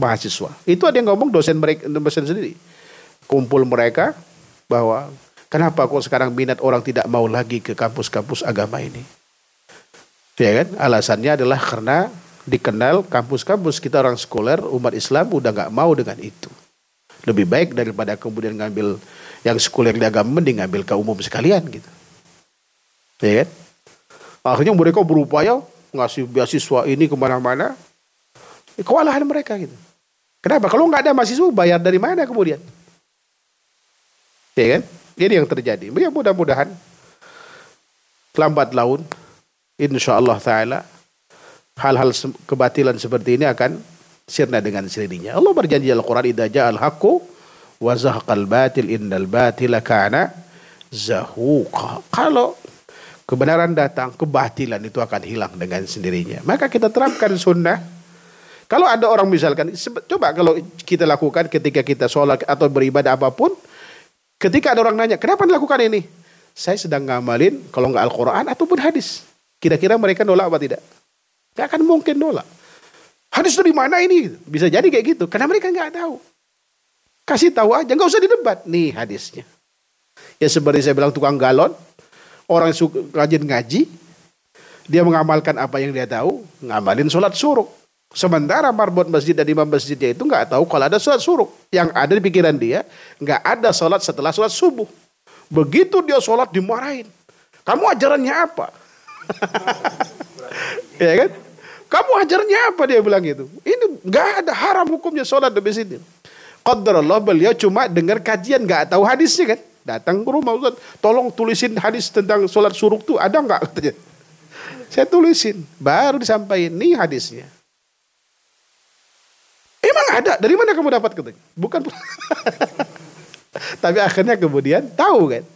mahasiswa. Itu ada yang ngomong dosen mereka, dosen sendiri. Kumpul mereka bahwa kenapa kok sekarang minat orang tidak mau lagi ke kampus-kampus agama ini? Ya kan? Alasannya adalah karena dikenal kampus-kampus kita orang sekuler umat Islam udah nggak mau dengan itu. Lebih baik daripada kemudian ngambil yang sekuler di agama, mending ngambil ke umum sekalian gitu. Ya kan? Akhirnya mereka berupaya ngasih beasiswa ini kemana-mana. Kewalahan mereka gitu. Kenapa? Kalau nggak ada mahasiswa, bayar dari mana kemudian? Ya kan? Ini yang terjadi. Ya mudah-mudahan lambat laun, insya Allah Ta'ala, hal-hal kebatilan seperti ini akan sirna dengan sendirinya. Allah berjanji Al-Quran, idza ja'al haqqu wa zahaqal batil innal batila kana zahuqa. Kalau kebenaran datang, kebatilan itu akan hilang dengan sendirinya. Maka kita terapkan sunnah. Kalau ada orang misalkan, coba kalau kita lakukan ketika kita sholat atau beribadah apapun, ketika ada orang nanya, kenapa dilakukan ini? Saya sedang ngamalin kalau nggak Al-Quran ataupun hadis. Kira-kira mereka nolak apa tidak? Gak akan mungkin nolak. Hadis itu di mana ini? Bisa jadi kayak gitu. Karena mereka gak tahu. Kasih tahu aja. Gak usah didebat. Nih hadisnya. Ya seperti saya bilang tukang galon. Orang yang suka, rajin ngaji. Dia mengamalkan apa yang dia tahu. Ngamalin sholat suruk. Sementara marbot masjid dan imam masjidnya itu gak tahu kalau ada sholat suruk. Yang ada di pikiran dia, gak ada sholat setelah sholat subuh. Begitu dia sholat dimarahin. Kamu ajarannya apa? Ya kan? Kamu ajarnya apa, dia bilang gitu. Ini nggak ada, haram hukumnya sholat di sini. Qadarullah, beliau cuma dengar kajian, nggak tahu hadisnya kan. Datang ke rumah, Ustaz, tolong tulisin hadis tentang sholat suruk tuh ada nggak? Katanya. Saya tulisin, baru disampaikan nih hadisnya. Emang ada? Dari mana kamu dapat, katanya? Bukan. Tapi akhirnya kemudian tahu kan.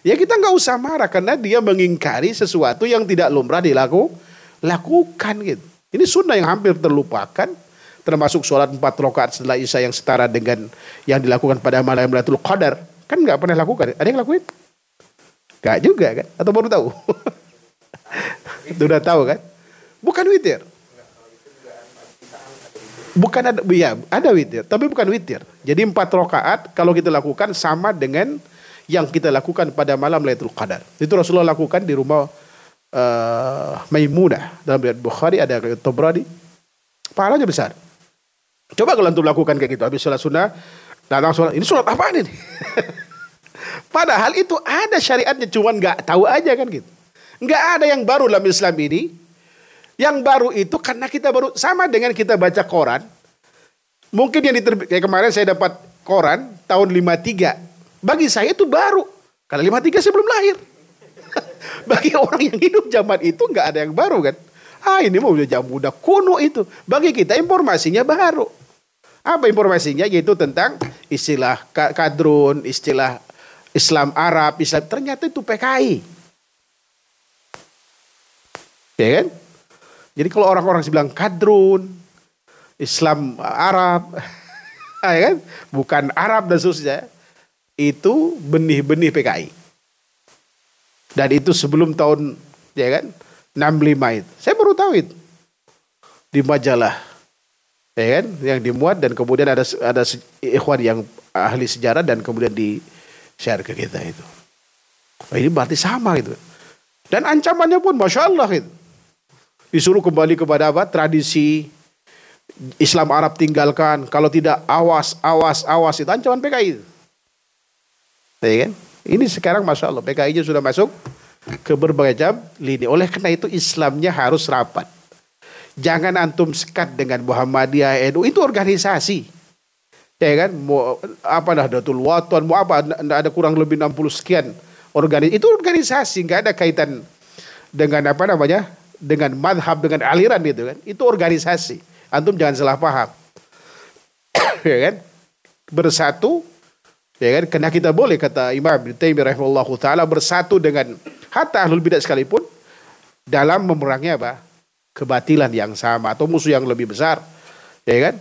Ya kita nggak usah marah karena dia mengingkari sesuatu yang tidak lumrah dilaku, lakukan gitu. Ini sunnah yang hampir terlupakan, termasuk sholat empat rakaat setelah isya yang setara dengan yang dilakukan pada malam Lailatul Qadar. Kan nggak pernah lakukan. Ada yang lakuin? Nggak juga kan? Atau baru tahu? Sudah tahu kan? Bukan witir. Bukan ada, ya ada witir, tapi bukan witir. Jadi empat rakaat kalau kita lakukan sama dengan yang kita lakukan pada malam Lailatul Qadar. Itu Rasulullah lakukan di rumah uh, Maimunah. Dalam riwayat Bukhari ada riwayat Tabrani. Pahalanya besar. Coba kalau antum lakukan kayak gitu. Habis sholat sunnah, datang sholat. Ini sholat apaan ini? Padahal itu ada syariatnya. Cuman gak tahu aja kan gitu. Gak ada yang baru dalam Islam ini. Yang baru itu karena kita baru. Sama dengan kita baca koran. Mungkin yang diterbit. Kayak kemarin saya dapat koran tahun lima puluh tiga. Bagi saya itu baru. Karena lima puluh tiga saya belum lahir. Bagi orang yang hidup zaman itu nggak ada yang baru kan. Ah ini mau udah zaman udah kuno itu. Bagi kita informasinya baru. Apa informasinya? Yaitu tentang istilah kadrun, istilah Islam Arab, Islam. Ternyata itu P K I. Ya kan? Jadi kalau orang-orang bilang kadrun, Islam Arab, ya kan? Bukan Arab dan seterusnya. Itu benih-benih P K I. Dan itu sebelum tahun ya kan enam puluh lima itu. Saya baru tahu itu. Di majalah ya kan yang dimuat dan kemudian ada ada ikhwan yang ahli sejarah dan kemudian di-share ke kita itu. Oh, ini berarti sama gitu. Dan ancamannya pun Masya Allah gitu. Disuruh kembali kepada apa? Tradisi Islam Arab tinggalkan, kalau tidak awas awas awas itu ancaman P K I itu. Ya kan? Ini sekarang Masya Allah P K I-nya sudah masuk ke berbagai jam lini. Oleh karena itu Islamnya harus rapat. Jangan antum sekat dengan Muhammadiyah, N U. Itu organisasi. Ya kan? Mau, apa Nahdlatul Wathon, mau apa, ada kurang lebih enam puluh sekian organisasi. Itu organisasi, nggak ada kaitan dengan apa namanya, dengan madhab, dengan aliran gitu kan. Itu organisasi. Antum jangan salah paham. Ya kan? Bersatu. Ya kan? Karena kita boleh, kata Imam Ibnu Taimiyah rahimahullahu ta'ala, bersatu dengan hatta ahlul bidah sekalipun dalam memerangi apa? Kebatilan yang sama atau musuh yang lebih besar. Ya kan?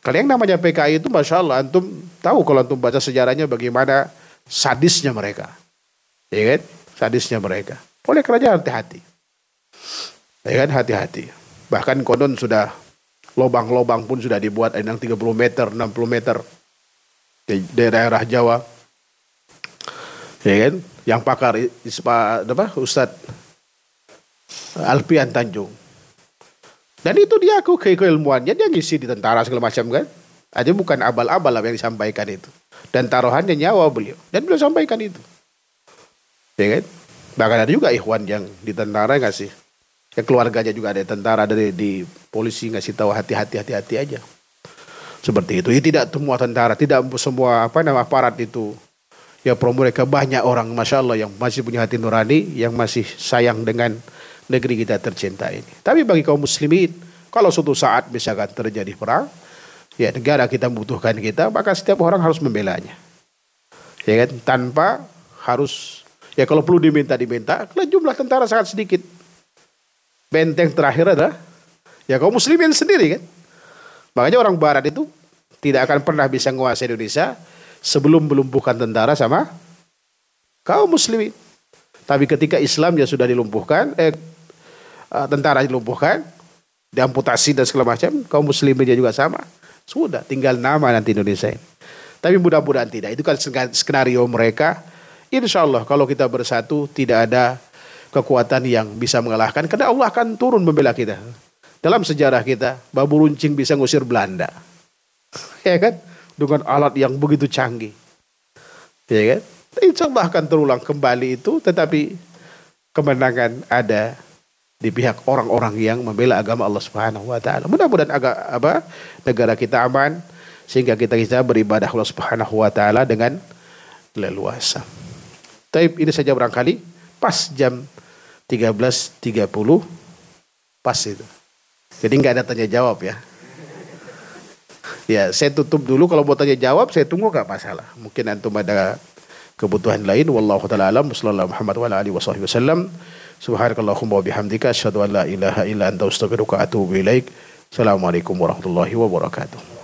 Kalau yang namanya P K I itu Masya Allah, antum tahu kalau antum baca sejarahnya bagaimana sadisnya mereka. Ya kan? Sadisnya mereka. Oleh kerajaan hati-hati. Ya kan? Hati-hati. Bahkan konon sudah lobang-lobang pun sudah dibuat yang tiga puluh meter, enam puluh meter. Di daerah Jawa, ya kan? Yang pakar apa? Ustadz Alpian Tanjung. Dan itu dia aku keilmuannya dia ngisi di tentara segala macam kan? Artinya bukan abal-abal yang disampaikan itu. Dan taruhannya nyawa beliau. Dan beliau sampaikan itu. Ya kan? Bahkan ada juga ikhwan yang di tentara ngasih. Ya keluarganya juga ada tentara, dari di polisi ngasih tahu hati-hati, hati-hati aja. Seperti itu. Ya tidak semua tentara, tidak semua apa nama aparat itu. Ya pro mereka banyak orang, Masya Allah, yang masih punya hati nurani, yang masih sayang dengan negeri kita tercinta ini. Tapi bagi kaum muslimin, kalau suatu saat misalkan terjadi perang, ya negara kita membutuhkan kita, maka setiap orang harus membelanya. Ya kan? Tanpa harus, ya kalau perlu diminta-diminta, karena jumlah tentara sangat sedikit. Benteng terakhir adalah, ya kaum muslimin sendiri kan. Makanya orang barat itu tidak akan pernah bisa menguasai Indonesia sebelum melumpuhkan tentara sama kaum muslimin. Tapi ketika Islam ya sudah dilumpuhkan, eh, tentara dilumpuhkan, diamputasi dan segala macam, kaum musliminnya juga sama. Sudah, tinggal nama nanti Indonesia ini. Tapi mudah-mudahan tidak. Itu kan skenario mereka. Insya Allah kalau kita bersatu tidak ada kekuatan yang bisa mengalahkan. Karena Allah akan turun membela kita. Dalam sejarah kita, Babu Runcing bisa ngusir Belanda. Ya kan? Dengan alat yang begitu canggih. Ya kan? Insya Allah akan terulang kembali itu. Tetapi kemenangan ada di pihak orang-orang yang membela agama Allah Subhanahu wa taala. Mudah-mudahan agak apa negara kita aman sehingga kita bisa beribadah Allah Subhanahu wa taala dengan leluasa. Taib, ini saja barangkali pas jam tiga belas tiga puluh pas itu. Jadi nggak ada tanya jawab ya. Ya, saya tutup dulu, kalau mau tanya jawab saya tunggu, enggak masalah. Mungkin antum ada kebutuhan lain. Wallahu taala alam. Sallallahu alaihi wasallam. Subhanakallahumma wa bihamdika asyhadu an la ilaha illa anta astaghfiruka wa atubu ilaik. Assalamualaikum warahmatullahi wabarakatuh.